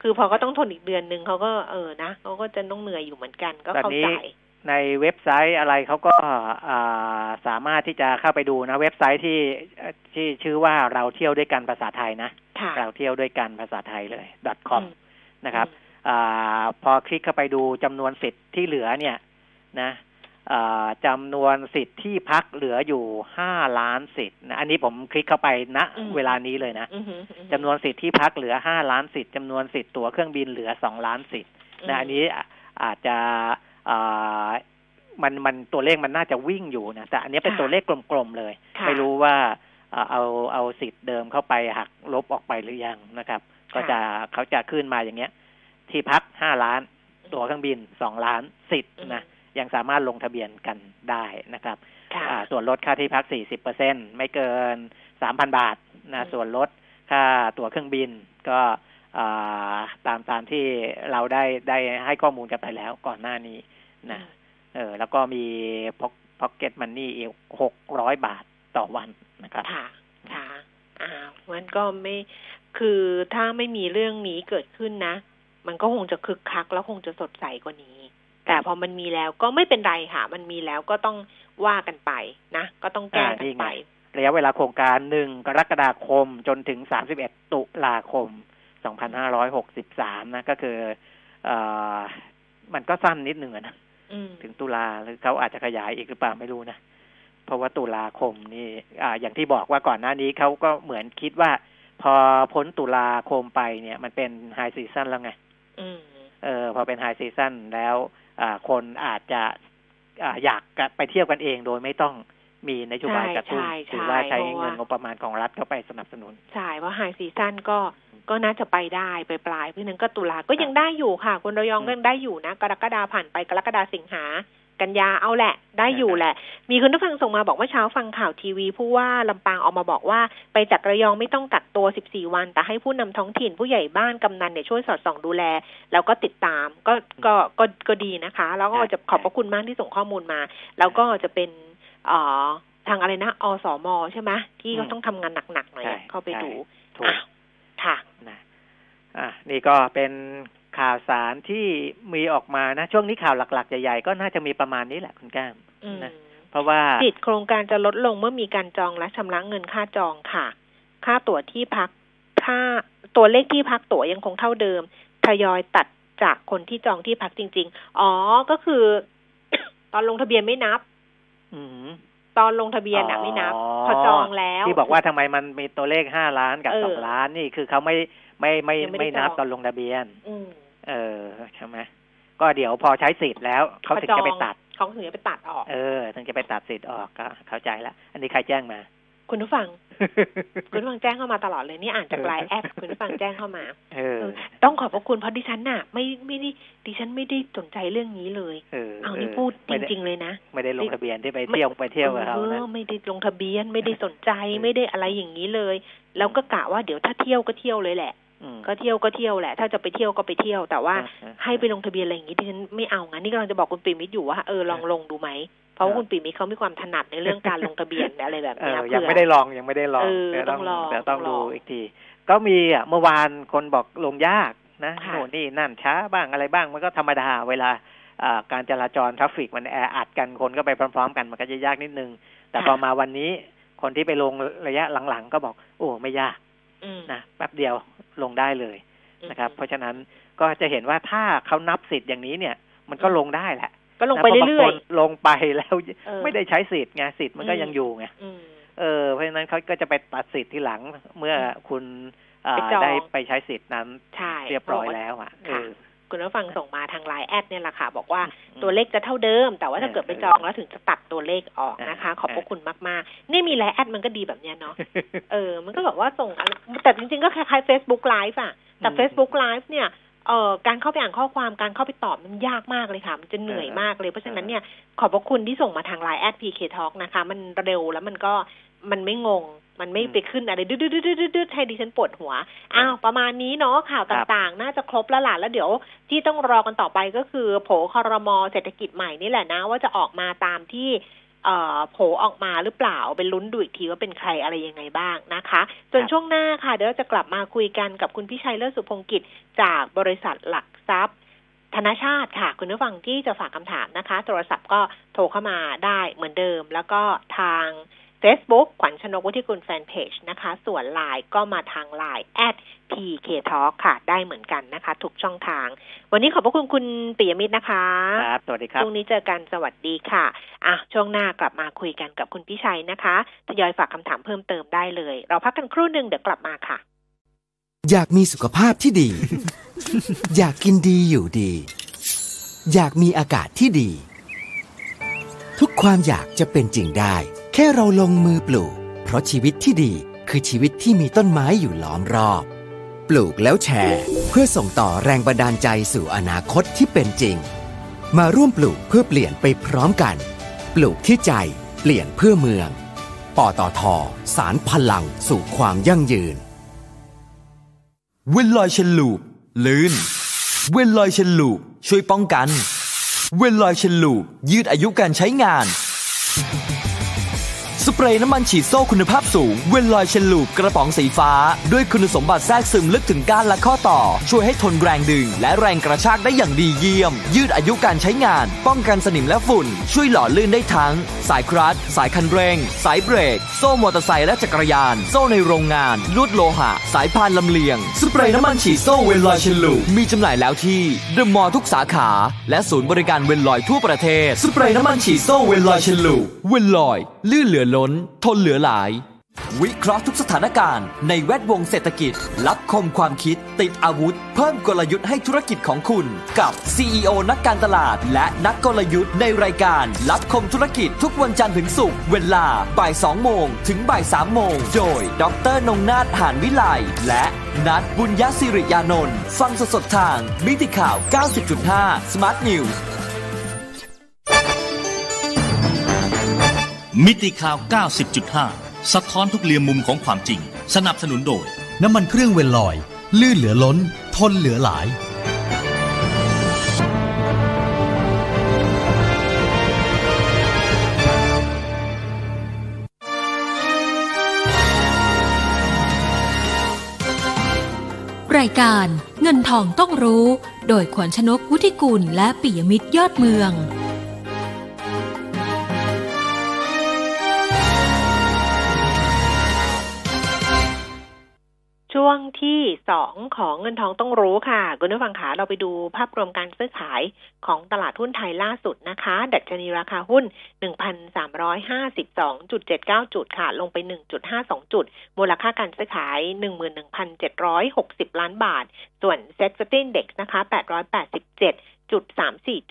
คือพอก็ต้องทนอีกเดือนนึงเขาก็นะเขาก็จะต้องเหนื่อยอยู่เหมือนกันก็เข้าใจในเว็บไซต์อะไรเขาก็สามารถที่จะเข้าไปดูนะเว็บไซต์ที่ชื่อว่าเราเที่ยวด้วยกันภาษาไทยนะเราเที่ยวด้วยกันภาษาไทยเลย .com นะครับพอคลิกเข้าไปดูจำนวนสิทธิ์ที่เหลือเนี่ยนะจำนวนสิทธิ์ที่พักเหลืออยู่5ล้านสิทธิ์นะอันนี้ผมคลิกเข้าไปณเวลานี้เลยนะจำนวนสิทธิ์ที่พักเหลือ5ล้านสิทธิ์จำนวนสิทธิ์ตั๋วเครื่องบินเหลือ2ล้านสิทธิ์นะอันนี้อาจจะมันตัวเลขมันน่าจะวิ่งอยู่นะแต่อันนี้เป็นตัวเลขกลมๆเลยไม่รู้ว่าเอาสิทธิ์เดิมเข้าไปหักลบออกไปหรือยังนะครับก็จะเขาจะขึ้นมาอย่างเงี้ยที่พัก5ล้านตั๋วเครื่องบิน2ล้านสิทธิ์นะยังสามารถลงทะเบียนกันได้นะครับส่วนลดค่าที่พัก 40% ไม่เกิน 3,000 บาทนะส่วนลดค่าตั๋วเครื่องบินก็ตามที่เราได้ให้ข้อมูลกันไปแล้วก่อนหน้านี้นะแล้วก็มีพ็อกเก็ตมันนี่อีก600บาทต่อวันนะครับค่ะงั้นก็ไม่คือถ้าไม่มีเรื่องนี้เกิดขึ้นนะมันก็คงจะคึกคักแล้วคงจะสดใสกว่านี้แต่พอมันมีแล้วก็ไม่เป็นไรค่ะมันมีแล้วก็ต้องว่ากันไปนะก็ต้องแก้กันไประยะเวลาโครงการ1กรกฎาคมจนถึง31ตุลาคม2563นะก็คือมันก็สั้นนิดหนึ่งนะถึงตุลาหรือเขาอาจจะขยายอีกหรือเปล่าไม่รู้นะเพราะว่าตุลาคมนี่อย่างที่บอกว่าก่อนหน้านี้เขาก็เหมือนคิดว่าพอพ้นตุลาคมไปเนี่ยมันเป็นไฮซีซั่นแล้วไงพอเป็นไฮซีซั่นแล้วคนอาจจะอยากไปเที่ยวกันเองโดยไม่ต้องมีนโยบายกระตุ้นหรือว่าใช้เงินงบประมาณของรัฐเข้าไปสนับสนุนใช่เพราะไฮซีซั่นก็น่าจะไปได้ไปปลายเพราะฉะนั้นก็ตุลาก็ยังได้อยู่ค่ะคนระยองก็ยังได้อยู่นะกรกฎาผ่านไปกรกฎาสิงหากันยาเอาแหละได้อยู่แหละ มีคุณผู้ฟังส่งมาบอกว่าเช้าฟังข่าวทีวีผู้ว่าลำปางออกมาบอกว่าไปจากระยองไม่ต้องกักตัว14วันแต่ให้ผู้นำท้องถิ่นผู้ใหญ่บ้านกำนันเนี่ยช่วยสอดส่องดูแลแล้วก็ติดตามก็ดีนะคะแล้วก็จะขอบพระคุณมากที่ส่งข้อมูลมาแล้วก็จะเป็นทางอะไรนะอสมใช่ไหมที่ก็ต้องทำงานหนักๆหน่อยเข้าไปดูค่ะนะนี่ก็เป็นข่าวสารที่มีออกมานะช่วงนี้ข่าวหลักๆใหญ่ๆก็น่าจะมีประมาณนี้แหละคุณแก้มนะเพราะว่าสิทธิโครงการจะลดลงเมื่อมีการจองและชำระเงินค่าจองค่ะค่าตั๋วที่พักค่าตัวเลขที่พักตั๋วยังคงเท่าเดิมทยอยตัดจากคนที่จองที่พักจริงๆอ๋อก็คือ ตอนลงทะเบียนไม่นับตอนลงทะเบียนน่ะไม่นับพอจองแล้วที่บอกว่าทำไมมันมีตัวเลข5ล้านกับ2ล้านนี่คือเขาไม่นับตอนลงทะเบียนใช่ไหมก็เดี๋ยวพอใช้สิทธิ์แล้วเขาถึงจะไปตัดออกถึงจะไปตัดสิทธิ์ออกก็เข้าใจแล้วอันนี้ใครแจ้งมาคุณผู้ฟังคุณผู้ฟังแจ้งเข้ามาตลอดเลยนี่อ่านจากไลน์แอปคุณผู้ฟังแจ้งเข้ามาต้องขอบพระคุณเพราะดิฉันน่ะไม่ได้ดิฉันไม่ได้สนใจเรื่องนี้เลยเอานี่พูดจริงๆเลยนะไม่ได้ลงทะเบียนที่ไปเที่ยวกับเรานะไม่ได้ลงทะเบียนไม่ได้สนใจไม่ได้อะไรอย่างนี้เลยแล้วก็กะว่าเดี๋ยวถ้าเที่ยวก็เที่ยวเลยแหละก็เที่ยวแหละถ้าจะไปเที่ยวก็ไปเที่ยวแต่ว่าให้ไปลงทะเบียนอะไรอย่างนี้ดิฉันไม่เอางั้นนี่กำลังจะบอกคุณปิ่มมิตรอยู่ว่าลองลงดูไหมเพราะคุณปิ่มมิตรเขามีความถนัดในเรื่องการลงทะเบียนอะไรแบบนี้ยังไม่ได้ลองแต่ต้องดูอีกทีก็มีเมื่อวานคนบอกลงยากนะโน่นนี่นั่นช้าบ้างอะไรบ้างมันก็ธรรมดาเวลาการจราจรทราฟฟิกมันแออัดกันคนก็ไปพร้อมๆกันมันก็จะยากนิดนึงแต่พอมาวันนี้คนที่ไปลงระยะหลังๆก็บอกโอ้ไม่ยากนะแป๊บเดียวลงได้เลยนะครับเพราะฉะนั้นก็จะเห็นว่าถ้าเขานับสิทธิ์อย่างนี้เนี่ยมันก็ลงได้แหละก็ลงไปเรื่อยๆลงไปแล้วไม่ได้ใช้สิทธิ์ไงสิทธิ์มันก็ยังอยู่ไงเพราะฉะนั้นเขาก็จะไปตัดสิทธิ์ที่หลังเมื่อคุณได้ไปใช้สิทธิ์นั้นเรียบร้อยแล้วอ่ะคุณผู้ฟังส่งมาทางไลน์แอดเนี่ยแหละค่ะบอกว่าตัวเลขจะเท่าเดิมแต่ว่าถ้าเกิดไปจองแล้วถึงจะตัดตัวเลขออกนะคะขอบพระคุณมากๆนี่มีไลน์แอดมันก็ดีแบบเนี้ยเนาะมันก็แบบว่าส่งแต่จริงๆก็คล้ายๆ Facebook Live อ่ะแต่ Facebook Live เนี่ยการเข้าไปอ่านข้อความการเข้าไปตอบมันยากมากเลยค่ะมันจะเหนื่อยมากเลยเพราะฉะนั้นเนี่ยขอบพระคุณที่ส่งมาทางไลน์แอด PK Talk นะคะมันเร็วแล้วมันก็มันไม่งงมันไม่ไปขึ้นอะไรดื้อๆๆๆให้ดิฉันปวดหัวอ้าวประมาณนี้เนาะข่าวต่างๆน่าจะครบแล้วล่ะแล้วเดี๋ยวที่ต้องรอกันต่อไปก็คือโผครม.เศรษฐกิจใหม่นี่แหละนะว่าจะออกมาตามที่โผออกมาหรือเปล่าเป็นลุ้นดูอีกทีว่าเป็นใครอะไรยังไงบ้างนะคะส่วนช่วงหน้าค่ะเดี๋ยวจะกลับมาคุยกันกับคุณพิชัยเลิศสุพงศ์กิจจากบริษัทหลักทรัพย์ธนชาติค่ะคุณผู้ฟังที่จะฝากคำถามนะคะโทรศัพท์ก็โทรเข้ามาได้เหมือนเดิมแล้วก็ทางFacebook ขวัญชนกวุฒิกุลแฟนเพจนะคะส่วน LINE ก็มาทาง LINE @PKTALK ค่ะได้เหมือนกันนะคะทุกช่องทางวันนี้ขอบพระคุณคุณปิยมิตรนะคะครับสวัสดีครับพรุ่งนี้เจอกันสวัสดีค่ะช่วงหน้ากลับมาคุยกันกับคุณพิชัยนะคะทยอยฝากคำถามเพิ่มเติมได้เลยเราพักกันครู่นึงเดี๋ยวกลับมาค่ะอยากมีสุขภาพที่ดี อยากกินดีอยู่ดีอยากมีอากาศที่ดีทุกความอยากจะเป็นจริงได้แค่เราลงมือปลูกเพราะชีวิตที่ดีคือชีวิตที่มีต้นไม้อยู่ล้อมรอบปลูกแล้วแชร์เพื่อส่งต่อแรงบันดาลใจสู่อนาคตที่เป็นจริงมาร่วมปลูกเพื่อเปลี่ยนไปพร้อมกันปลูกที่ใจเปลี่ยนเพื่อเมืองปตท.สานพลังสู่ความยั่งยืนเว้นรอยฉลูบลื่นเว้นรอยฉลูบช่วยป้องกันเว้นรอยฉลูบยืดอายุการใช้งานสเปรย์น้ำมันฉีดโซ่คุณภาพสูงเวลลอยเชนลูปกระป๋องสีฟ้าด้วยคุณสมบัติแทรกซึมลึกถึงก้านและข้อต่อช่วยให้ทนแรงดึงและแรงกระชากได้อย่างดีเยี่ยมยืดอายุการใช้งานป้องกันสนิมและฝุ่นช่วยหล่อลื่นได้ทั้งสายคลัตช์สายคันเร่งสายเบรกโซ่มอเตอร์ไซค์และจักรยานโซ่ในโรงงานลวดโลหะสายพานลำเลียงสเปรย์น้ำมันฉีดโซ่เวลลอยเชนลูปมีจำหน่ายแล้วที่เดอะมอลล์ทุกสาขาและศูนย์บริการเวลลอยทั่วประเทศสเปรย์น้ำมันฉีดโซ่เวลลอยเชนลูปเวลลอยลื่นเหลือล้นทนเหลือหลายวิเคราะห์ทุกสถานการณ์ในแวดวงเศรษฐกิจรับคมความคิดติดอาวุธเพิ่มกลยุทธ์ให้ธุรกิจของคุณกับ CEO นักการตลาดและนักกลยุทธ์ในรายการรับคมธุรกิจทุกวันจันทร์ถึงศุกร์เวลา 12:00 นถึง 3:00 นโดยดร.นงนาถ หาญวิไลและนัทบุญยศิริยานนท์ฟังสดๆทางมิติข่าว 90.5 Smart News มิติข่าว 90.5 สะท้อนทุกเหลี่ยมมุมของความจริงสนับสนุนโดยน้ำมันเครื่องเวนลอยลื่นเหลือล้นทนเหลือหลายรายการเงินทองต้องรู้โดยขวัญชนก วุฒิกุลและปิยมิตรยอดเมืองช่วงที่2ของเงินทองต้องรู้ค่ะคุณผู้ฟังคะเราไปดูภาพรวมการซื้อขายของตลาดหุ้นไทยล่าสุดนะคะดัชนีราคาหุ้น 1,352.79 จุดค่ะลงไป 1.52 จุดมูลค่าการซื้อขาย 11,760 ล้านบาทส่วน SET Index นะคะ887.34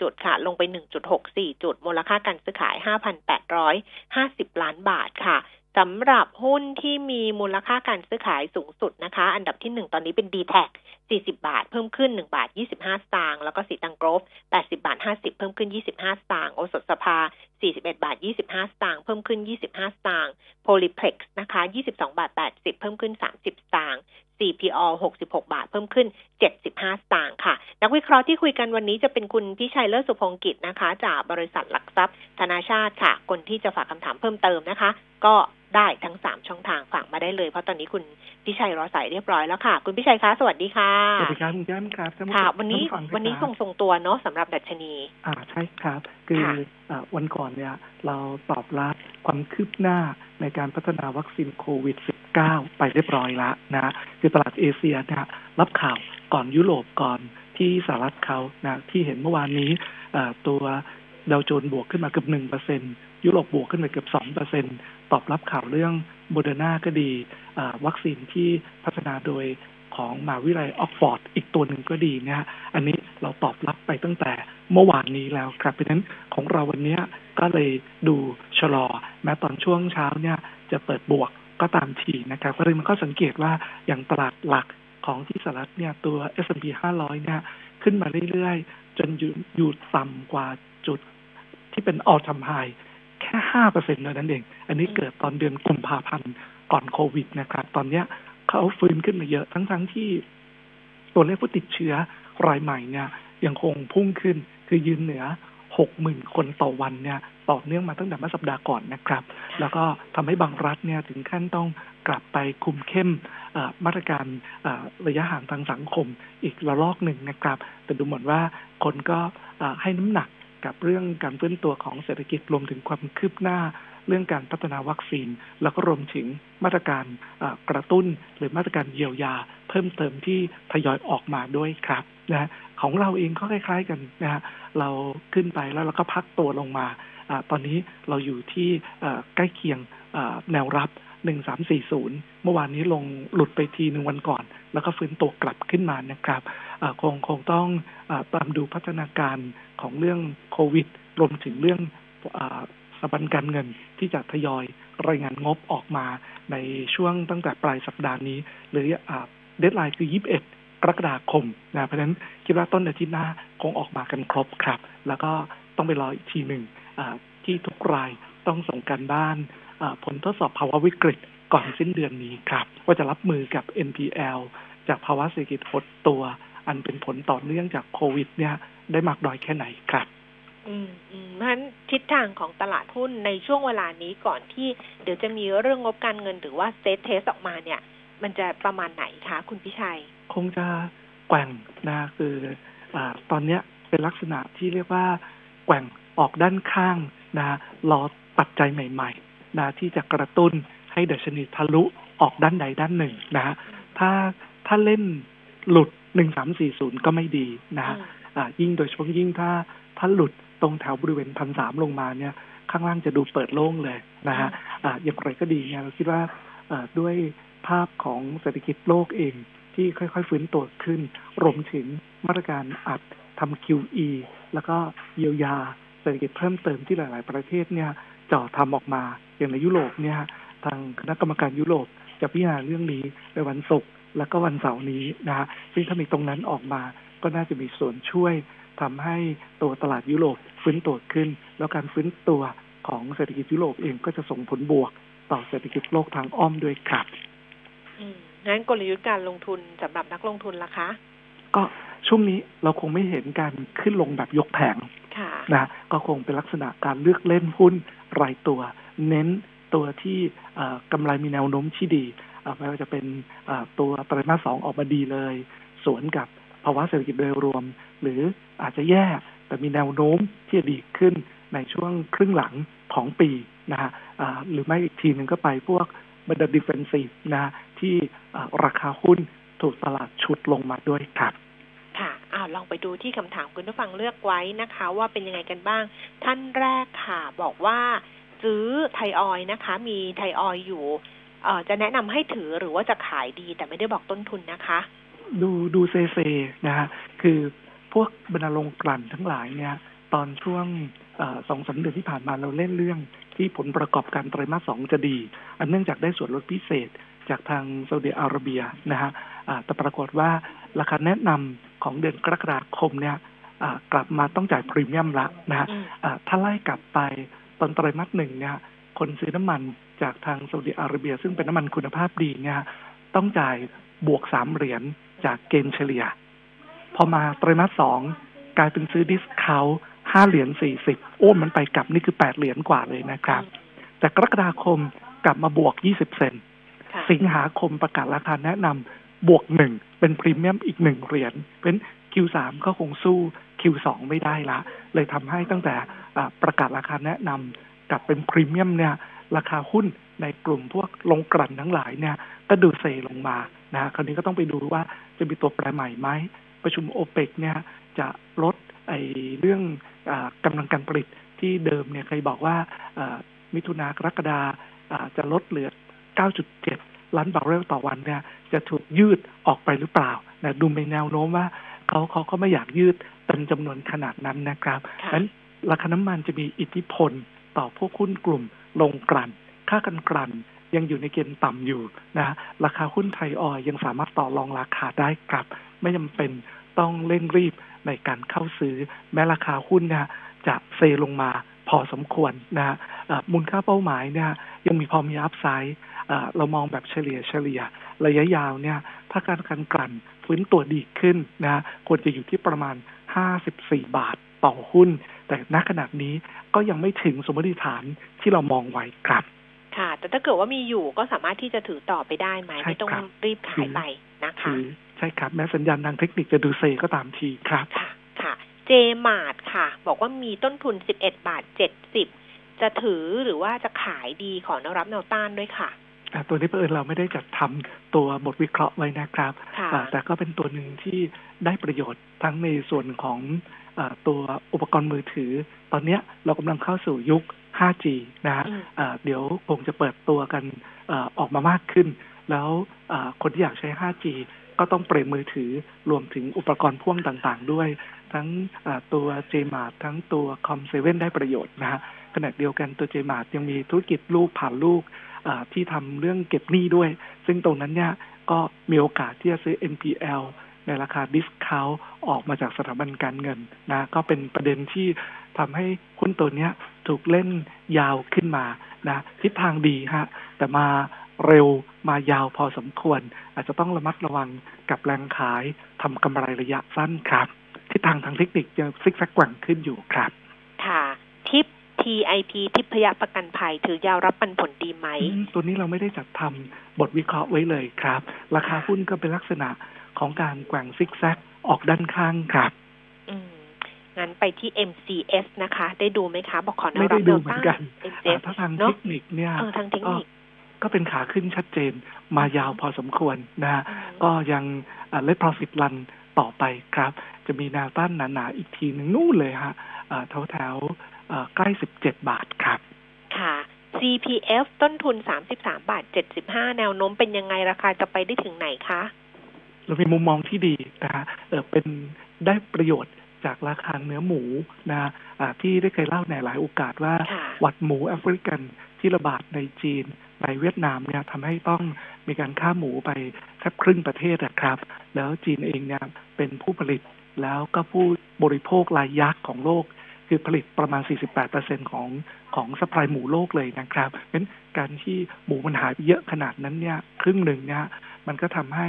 จุดค่ะลงไป 1.64 จุดมูลค่าการซื้อขาย 5,850 ล้านบาทค่ะสำหรับหุ้นที่มีมูลค่าการซื้อขายสูงสุดนะคะอันดับที่1ตอนนี้เป็น DTAC 40 บาทเพิ่มขึ้น1บาท25สตางค์แล้วก็สีตังกรฟ80บาท50เพิ่มขึ้น25สตางค์โอสถสภา41บาท25สตางค์เพิ่มขึ้น25สตางค์ Polyplex นะคะ22บาท80เพิ่มขึ้น30สตางค์ CPO 66บาทเพิ่มขึ้น75สตางค์ค่ะนักวิเคราะห์ที่คุยกันวันนี้จะเป็นคุณพิชัยเลิศสุพงศ์กิจนะคะจากบริษัทหลักทรัพย์ธนาชาติค่ะคนที่จะฝากคำถามเพิ่มเติมนะคะก็ได้ทั้ง3ช่องทางฝากมาได้เลยเพราะตอนนี้คุณพิชัยรอสายเรียบร้อยแล้วค่ะคุณพิชัยคะสวัสดีค่ะสวัสดีครับคุณแย้มครับค่ะวันนี้ส่งตัวเนาะสำหรับดัชนีใช่ครับคือวันก่อนเนี่ยเราตอบรับความคืบหน้าในการพัฒนาวัคซีนโควิด-19 ไปเรียบร้อยแล้วนะคือตลาดเอเชียนะรับข่าวก่อนยุโรปก่อนที่สหรัฐเขานะที่เห็นเมื่อวานนี้ตัวดาวโจนส์บวกขึ้นมาเกือบ 1%ยุโรปบวกขึ้นไปเกือบ 2% ตอบรับข่าวเรื่อง Moderna ก็ดีวัคซีนที่พัฒนาโดยของมหาวิทยาลัยออกฟอร์ดอีกตัวหนึ่งก็ดีนะฮะอันนี้เราตอบรับไปตั้งแต่เมื่อวานนี้แล้วครับเพราะฉะนั้นของเราวันนี้ก็เลยดูชะลอแม้ตอนช่วงเช้าเนี่ยจะเปิดบวกก็ตามทีนะครับก็เลยมันก็สังเกตว่าอย่างตลาดหลักของที่สหรัฐเนี่ยตัว S&P 500 เนี่ยขึ้นมาเรื่อยๆจนอยู่ต่ำกว่าจุดที่เป็น All Time Highแค่ 5% เท่านั้นเองอันนี้เกิดตอนเดือนกุมภาพันธ์ก่อนโควิดนะครับตอนเนี้ยเขาฟื้นขึ้นมาเยอะทั้งที่ตัวเลขผู้ติดเชื้อรายใหม่เนี่ยยังคงพุ่งขึ้นคือยืนเหนือ 60,000 คนต่อวันเนี่ยต่อเนื่องมาตั้งแต่เมื่อสัปดาห์ก่อนนะครับแล้วก็ทำให้บางรัฐเนี่ยถึงขั้นต้องกลับไปคุมเข้มมาตรการระยะห่างทางสังคมอีกระลอกหนึ่งนะครับแต่ดูเหมือนว่าคนก็ให้น้ำหนักกับเรื่องการฟื้นตัวของเศรษฐกิจรวมถึงความคืบหน้าเรื่องการพัฒนาวัคซีนแล้วก็รวมถึงมาตรการกระตุ้นหรือมาตรการเยียวยาเพิ่มเติมที่ทยอยออกมาด้วยครับนะของเราเองก็คล้ายๆกันนะฮะเราขึ้นไปแล้วเราก็พักตัวลงมาตอนนี้เราอยู่ที่ใกล้เคียงแนวรับ1340เมื่อวานนี้ลงหลุดไปทีหนึ่งวันก่อนแล้วก็ฟื้นตัวกลับขึ้นมานะครับคงต้องตามดูพัฒนาการของเรื่องโควิดรวมถึงเรื่องสถาบันการเงินที่จะทยอยรายงานงบออกมาในช่วงตั้งแต่ปลายสัปดาห์นี้หรือเดดไลน์คือ21กรกฎาคมนะเพราะฉะนั้นคิดว่าต้นอาทิตย์หน้าคงออกมากันครบครับแล้วก็ต้องไปรออีกทีหนึ่งที่ทุกรายต้องส่งการบ้านผลทดสอบภาวะวิกฤตก่อนสิ้นเดือนนี้ครับว่าจะรับมือกับ NPL จากภาวะเศรษฐกิจหดตัวอันเป็นผลต่อเนื่องจากโควิดเนี่ยได้มากน้อยแค่ไหนครับเพราะฉะนั้นทิศทางของตลาดหุ้นในช่วงเวลานี้ก่อนที่เดี๋ยวจะมีเรื่องงบการเงินหรือว่าเซตเทสออกมาเนี่ยมันจะประมาณไหนคะคุณพิชัยคงจะแกว่งนะคือตอนนี้เป็นลักษณะที่เรียกว่าแกว่งออกด้านข้างนะรอปัจจัยใหม่ๆนะที่จะกระตุ้นให้ดัชนีทะลุออกด้านใดด้านหนึ่งนะถ้าเล่นหลุด1340ก็ไม่ดีนะยิ่งโดยเฉพาะยิ่งถ้าหลุดตรงแถวบริเวณ 1,300 ลงมาเนี่ยข้างล่างจะดูเปิดโล่งเลยนะฮะอย่างไรก็ดีเนี่ยเราคิดว่าด้วยภาพของเศรษฐกิจโลกเองที่ค่อยๆฟื้นตัวขึ้นรวมถึงมาตรการอัดทำ QE แล้วก็เยียวยาเศรษฐกิจเพิ่มเติมที่หลายๆประเทศเนี่ยจ่อทำออกมาอย่างในยุโรปเนี่ยทางคณะกรรมการยุโรปจะพิจารณาเรื่องนี้ในวันศุกร์แล้วก็วันเสาร์นี้นะฮะซึ่งถ้ามีตรงนั้นออกมาก็น่าจะมีส่วนช่วยทำให้ตัวตลาดยุโรปฟื้นตัวขึ้นแล้วการฟื้นตัว ของเศรษฐกิจยุโรปเองก็จะส่งผลบวกต่อเศรษฐกิจโลกทางอ้อมด้วยครับงั้นกลยุทธ์การลงทุนสำหรับนักลงทุนล่ะคะก็ช่วงนี้เราคงไม่เห็นการขึ้นลงแบบยกแผงนะก็คงเป็นลักษณะการเลือกเล่นหุ้นรายตัวเน้นตัวที่กำไรมีแนวโน้มที่ดีไม่ว่าจะเป็นตัวไตรมาส 2ออกมาดีเลยสวนกับภาวะเศรษฐกิจโดยรวมหรืออาจจะแย่แต่มีแนวโน้มที่จะดีขึ้นในช่วงครึ่งหลังของปีนะฮะหรือไม่อีกทีนึงก็ไปพวกบันดาลดิเฟนซีฟนะฮะที่ราคาหุ้นถูกตลาดชุดลงมาด้วยครับค่ะลองไปดูที่คำถามคุณผู้ฟังเลือกไว้นะคะว่าเป็นยังไงกันบ้างท่านแรกค่ะบอกว่าซื้อไทยออยล์นะคะมีไทยออยล์อยู่จะแนะนำให้ถือหรือว่าจะขายดีแต่ไม่ได้บอกต้นทุนนะคะดูเซนะฮะคือพวกบรรณาลงกลั่นทั้งหลายเนี่ยตอนช่วง 2-3 เดือนที่ผ่านมาเราเล่นเรื่องที่ผลประกอบการไตรมาส 2จะดีอันเนื่องจากได้ส่วนลดพิเศษจากทางซาอุดิอาระเบียนะฮะแต่ปรากฏว่าราคาแนะนำของเดือนกรกฎาคมเนี่ยกลับมาต้องจ่ายพรีเมียมละนะฮะถ้าไล่กลับไปตอนไตรมาส 1เนี่ยคนซื้อน้ำมันจากทางซาอุดิอาระเบียซึ่งเป็นน้ำมันคุณภาพดีเนี่ยต้องจ่ายบวก3เหรียญจากเกณฑ์เฉลี่ยพอมาไตรมาส 2กลายเป็นซื้อดิสเคาท์$5.40โอ้มันไปกลับนี่คือ$8กว่าเลยนะครับจากกรกฎาคมกลับมาบวก$0.20สิงหาคมประกาศราคาแนะนำบวก1เป็นพรีเมียมอีก1เหรียญเป็น Q3 ก็คงสู้ Q2 ไม่ได้ละเลยทำให้ตั้งแต่ประกาศราคาแนะนำกลับเป็นพรีเมียมเนี่ยราคาหุ้นในกลุ่มพวกลงกลั่นทั้งหลายเนี่ยก็ดูเซลงมานะคราวนี้ก็ต้องไปดูว่าจะมีตัวแปรใหม่ไหมประชุม OPEC เนี่ยจะลดเรื่องกำลังการผลิตที่เดิมเนี่ยเคยบอกว่ามิถุนากรกฎาจะลดเหลือ9.7 ล้านบาร์เรลต่อวันเนี่ยจะถูกยืดออกไปหรือเปล่านะดูเป็นแนวโน้มว่าเขาก็ไม่อยากยืดเป็นจำนวนขนาดนั้นนะครับงั้นราคาน้ำมันจะมีอิทธิพลต่อพวกหุ้นกลุ่มลงกลั่นค่ากันกลั่นยังอยู่ในเกณฑ์ต่ำอยู่นะราคาหุ้นไทยออยยังสามารถต่อรองราคาได้ครับไม่จำเป็นต้องเร่งรีบในการเข้าซื้อแม้ราคาหุ้นนะจะเซลงมาพอสมควรนะมูลค่าเป้าหมายเนี่ยยังมีพอมีอัพไซด์เรามองแบบเฉลี่ยระยะยาวเนี่ยถ้าการกันกลั่นฟื้นตัวดีขึ้นนะควรจะอยู่ที่ประมาณ$54ต่อหุ้นแต่ณขณะนี้ก็ยังไม่ถึงสมมติฐานที่เรามองไว้ครับค่ะแต่ถ้าเกิดว่ามีอยู่ก็สามารถที่จะถือต่อไปได้ไหมไม่ต้องรีบขายไปนะคะใช่ครับแม้สัญญาณทางเทคนิคจะดูเซก็ตามทีครับค่ะเจมาร์ทค่ะบอกว่ามีต้นทุน$11.70จะถือหรือว่าจะขายดีขอแนวรับแนวต้านด้วยค่ะตัวนี้เผอิญเราไม่ได้จัดทำตัวบทวิเคราะห์ไว้นะครับแต่ก็เป็นตัวหนึ่งที่ได้ประโยชน์ทั้งในส่วนของตัวอุปกรณ์มือถือตอนนี้เรากำลังเข้าสู่ยุค 5G นะฮะเดี๋ยวคงจะเปิดตัวกันออกมามากขึ้นแล้วคนที่อยากใช้ 5G ก็ต้องเปลี่ยนมือถือรวมถึงอุปกรณ์พ่วงต่างๆด้วยทั้งตัว J-Mart ทั้งตัว Com7 ได้ประโยชน์นะฮะขณะเดียวกันตัว J-Mart ยังมีธุรกิจลูกผ่านลูกที่ทำเรื่องเก็บหนี้ด้วยซึ่งตรงนั้นเนี่ยก็มีโอกาสที่จะซื้อ NPL ในราคาดิสเคาท์ออกมาจากสถาบันการเงินนะก็เป็นประเด็นที่ทำให้หุ้นตัวเนี้ยถูกเล่นยาวขึ้นมานะทิศทางดีฮะแต่มาเร็วมายาวพอสมควรอาจจะต้องระมัดระวังกับแรงขายทำกำไรระยะสั้นครับทิศทางทางเทคนิคยังซิกแซกแกว่งขึ้นอยู่ครับค่ะทิป TIP ทิพยประกันภัยถือยาวรับปันผลดีไหมตัวนี้เราไม่ได้จัดทำบทวิเคราะห์ไว้เลยครับราคาหุ้นก็เป็นลักษณะของการแกว่งซิกแซกออกด้านข้างครับงั้นไปที่ MCS นะคะได้ดูไหมคะบอกขอแนวรับแนวต้าน MCS ทางเทคนิคเนี่ยทางเทคนิคก็เป็นขาขึ้นชัดเจนมายาวพอสมควรนะฮะก็ยังเลท profit run ต่อไปครับจะมีแนวต้านหนาๆอีกทีนึงนู่นเลยฮะแถวๆใกล้$17ครับค่ะ CPF ต้นทุน$33.75แนวโน้มเป็นยังไงราคาจะไปได้ถึงไหนคะเรามีมุมมองที่ดีนะฮะเป็นได้ประโยชน์จากราคาเนื้อหมูนะที่ได้เคยเล่าในหลายโอกาสว่าหวัดหมูแอฟริกันที่ระบาดในจีนในเวียดนามเนี่ยทำให้ต้องมีการฆ่าหมูไปแทบครึ่งประเทศนะครับแล้วจีนเองเนี่ยเป็นผู้ผลิตแล้วก็ผู้บริโภครายยักษ์ของโลก คือผลิตประมาณ 48% ของซัพพลายหมูโลกเลยนะครับเพราะฉะนั้นการที่หมูมันหายไปเยอะขนาดนั้นเนี่ยครึ่งหนึ่งเนี่ยมันก็ทำให้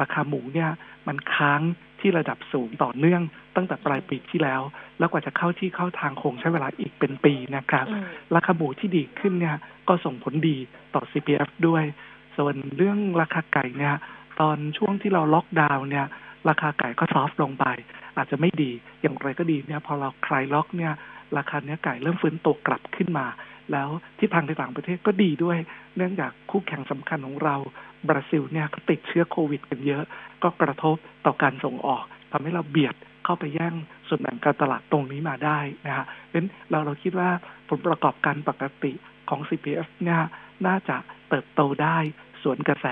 ราคาหมูเนี่ยมันค้างที่ระดับสูงต่อเนื่องตั้งแต่ปลายปีที่แล้วแล้วกว่าจะเข้าที่เข้าทางคงใช้เวลาอีกเป็นปีนะครับราคาหมูที่ดีขึ้นเนี่ยก็ส่งผลดีต่อ CPF ด้วยส่วนเรื่องราคาไก่เนี่ยตอนช่วงที่เราล็อกดาวน์เนี่ยราคาไก่ก็ซอฟต์ลงไปอาจจะไม่ดีอย่างไรก็ดีเนี่ยพอเราคลายล็อกเนี่ยราคาเนื้อไก่เริ่มฟื้นตัวกลับขึ้นมาแล้วที่ทางต่างประเทศก็ดีด้วยเนื่องจากคู่แข่งสำคัญของเราบราซิลเนี่ยก็ติดเชื้อโควิดกันเยอะก็กระทบต่อการส่งออกทำให้เราเบียดเข้าไปแย่งส่วนแบ่งการตลาดตรงนี้มาได้นะฮะเพราะฉะนั้นเราคิดว่าผลประกอบการปกติของ CPF เนี่ยน่าจะเติบโตได้สวนกระแส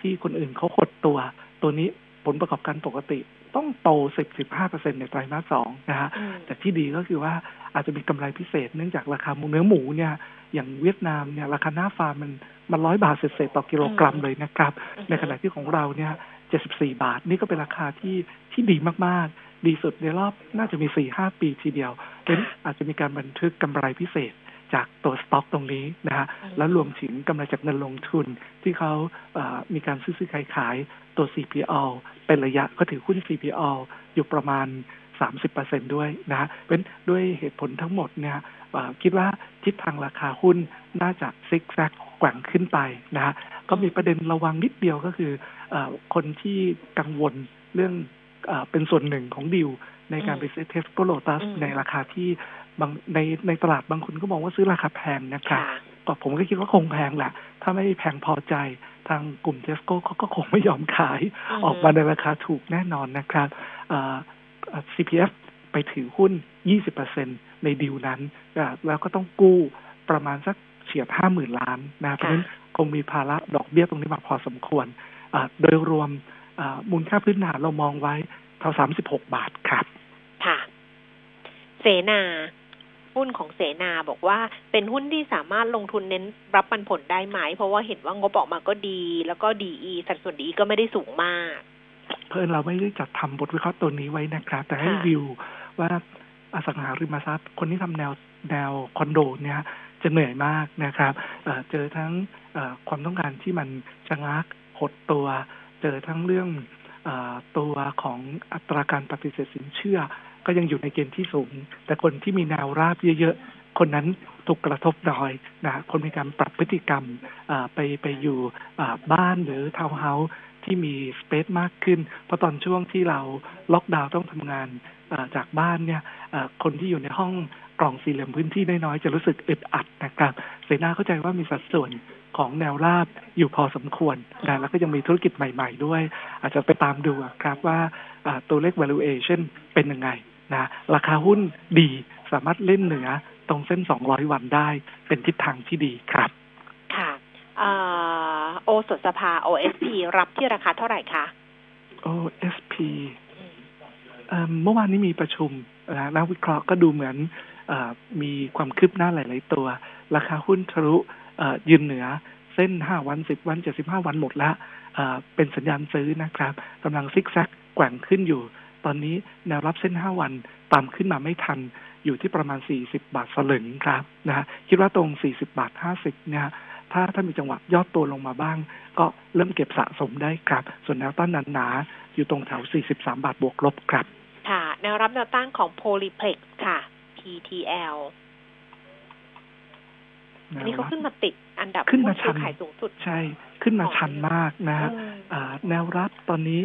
ที่คนอื่นเขาหดตัวนี้ผลประกอบการปกติต้องโต 10-15% ในไตรมาส 2นะฮะแต่ที่ดีก็คือว่าอาจจะมีกำไรพิเศษเนื่องจากราคาเนื้อหมูเนี่ยอย่างเวียดนามเนี่ยราคาหน้าฟาร์มมัน100บาทเศษๆต่อกิโลกรัมเลยนะครับในขณะที่ของเราเนี่ย74บาทนี่ก็เป็นราคาที่ดีมากๆดีสุดในรอบน่าจะมี 4-5 ปีทีเดียวเป็นอาจจะมีการบันทึกกำไรพิเศษจากตัวสต็อกตรงนี้นะฮะแล้วรวมถึงกำไรจากเงินลงทุนที่เขามีการซื้อขายตัว CPR เป็นระยะก็ถือหุ้น CPR อยู่ประมาณ 30% ด้วยนะฮะเป็นด้วยเหตุผลทั้งหมดเนี่ยคิดว่าทิศทางราคาหุ้นน่าจะซิกแซกแกว่งขึ้นไปนะฮะก็มีประเด็นระวังนิดเดียวก็คือคนที่กังวลเรื่องเป็นส่วนหนึ่งของดิวในการไปซื้อ Tesco Lotus ในราคาที่ในตลาดบางคนก็มองว่าซื้อราคาแพงนะครับก็ผมก็คิดว่าคงแพงแหละถ้าไม่แพงพอใจทางกลุ่ม Tesco เขาก็คงไม่ยอมขายออกมาในราคาถูกแน่นอนนะครับCPF ไปถือหุ้น 20% ในดีลนั้นแล้วก็ต้องกู้ประมาณสักเฉียด 50,000 ล้านนะเพราะฉะนั้นคงมีภาระดอกเบี้ยตรงนี้มาพอสมควรโดยรวมมูลค่าพื้นฐานเรามองไว้เท่า36บาทครับค่ะเสนาหุ้นของเสนาบอกว่าเป็นหุ้นที่สามารถลงทุนเน้นรับปันผลได้ไหมเพราะว่าเห็นว่างบออกมาก็ดีแล้วก็ DE สัดส่วน DE ก็ไม่ได้สูงมากเพิ่นเราไม่ได้จัดทำบทวิเคราะห์ตัวนี้ไว้นะครับแต่ให้วิวว่าอสังหาริมทรัพย์คนที่ทำแนวคอนโดเนี่ยจะเหนื่อยมากนะครับเจอทั้งความต้องการที่มันชะงักหดตัวเจอทั้งเรื่องตัวของอัตราการปฏิเสธสินเชื่อก็ยังอยู่ในเกณฑ์ที่สูงแต่คนที่มีแนวราบเยอะๆคนนั้นถูกกระทบน้อยนะคนมีการปรับพฤติกรรมไปอยู่บ้านหรือทาวน์เฮาส์ที่มีสเปซมากขึ้นเพราะตอนช่วงที่เราล็อกดาวน์ต้องทำงานจากบ้านเนี่ยคนที่อยู่ในห้องกล่องสี่เหลี่ยมพื้นที่น้อยๆจะรู้สึกอึดอัดนะครับเสนาเข้าใจว่ามีสัดส่วนของแนวราบอยู่พอสมควรนะแล้วก็ยังมีธุรกิจใหม่ๆด้วยอาจจะไปตามดูครับว่าตัวเลข valuation เป็นยังไงนะราคาหุ้นดีสามารถเล่นเหนือตรงเส้น200วันได้เป็นทิศทางที่ดีครับค่ะโอสถสภา OSP รับที่ราคาเท่าไหร่คะ OSP เมื่อวานนี้มีประชุมนักวิเคราะห์ก็ดูเหมือนมีความคืบหน้าหลายๆตัวราคาหุ้นทะลุยืนเหนือเส้น5วัน10วัน75วันหมดแล้วเป็นสัญญาณซื้อนะครับกำลังซิกแซกแกว่งขึ้นอยู่ตอนนี้แนวรับเส้น5วันตามขึ้นมาไม่ทันอยู่ที่ประมาณ40 บาทสลึงครับนะคิดว่าตรง40.50 บาทเนี่ยถ้ามีจังหวะย่อตัวลงมาบ้างก็เริ่มเก็บสะสมได้ครับส่วนแนวต้านหนาๆอยู่ตรงแถว43 บาทบวกลบครับค่ะแนวรับแนวต้านของ Polyplex ค่ะ PTL นี่ก็ขึ้นมาติดอันดับขึ้นมาชันขายสูงสุดใช่ขึ้นมาชันมากนะฮะแนวรับตอนนี้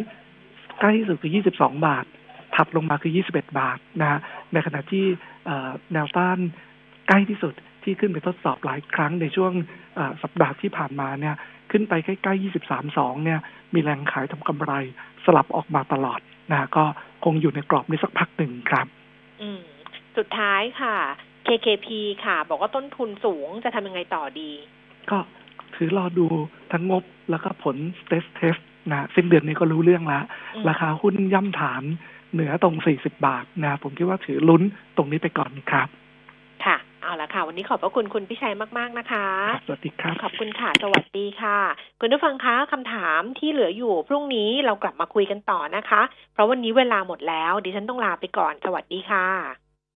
ใกล้ที่สุดคือ22 บาทถัดลงมาคือ21 บาทนะฮะในขณะที่แนวต้านใกล้ที่สุดที่ขึ้นไปทดสอบหลายครั้งในช่วงสัปดาห์ที่ผ่านมาเนี่ยขึ้นไปใกล้ๆ 23.2 เนี่ยมีแรงขายทำกำไรสลับออกมาตลอดนะก็คงอยู่ในกรอบนี้สักพักหนึ่งครับสุดท้ายค่ะ KKP ค่ะบอกว่าต้นทุนสูงจะทำยังไงต่อดีก็ถือรอดูทั้งงบแล้วก็ผล stress test นะสิ้นเดือนนี้ก็รู้เรื่องละราคาหุ้นย่ำฐานเหนือตรง40 บาทนะผมคิดว่าถือลุ้นตรงนี้ไปก่อนครับค่ะเอาละค่ะวันนี้ขอบพระคุณคุณพิชัยมากๆนะคะสวัสดีครับขอบคุณค่ะสวัสดีค่ะคุณผู้ฟังคะคำถามที่เหลืออยู่พรุ่งนี้เรากลับมาคุยกันต่อนะคะเพราะวันนี้เวลาหมดแล้วดิฉันต้องลาไปก่อนสวัสดีค่ะ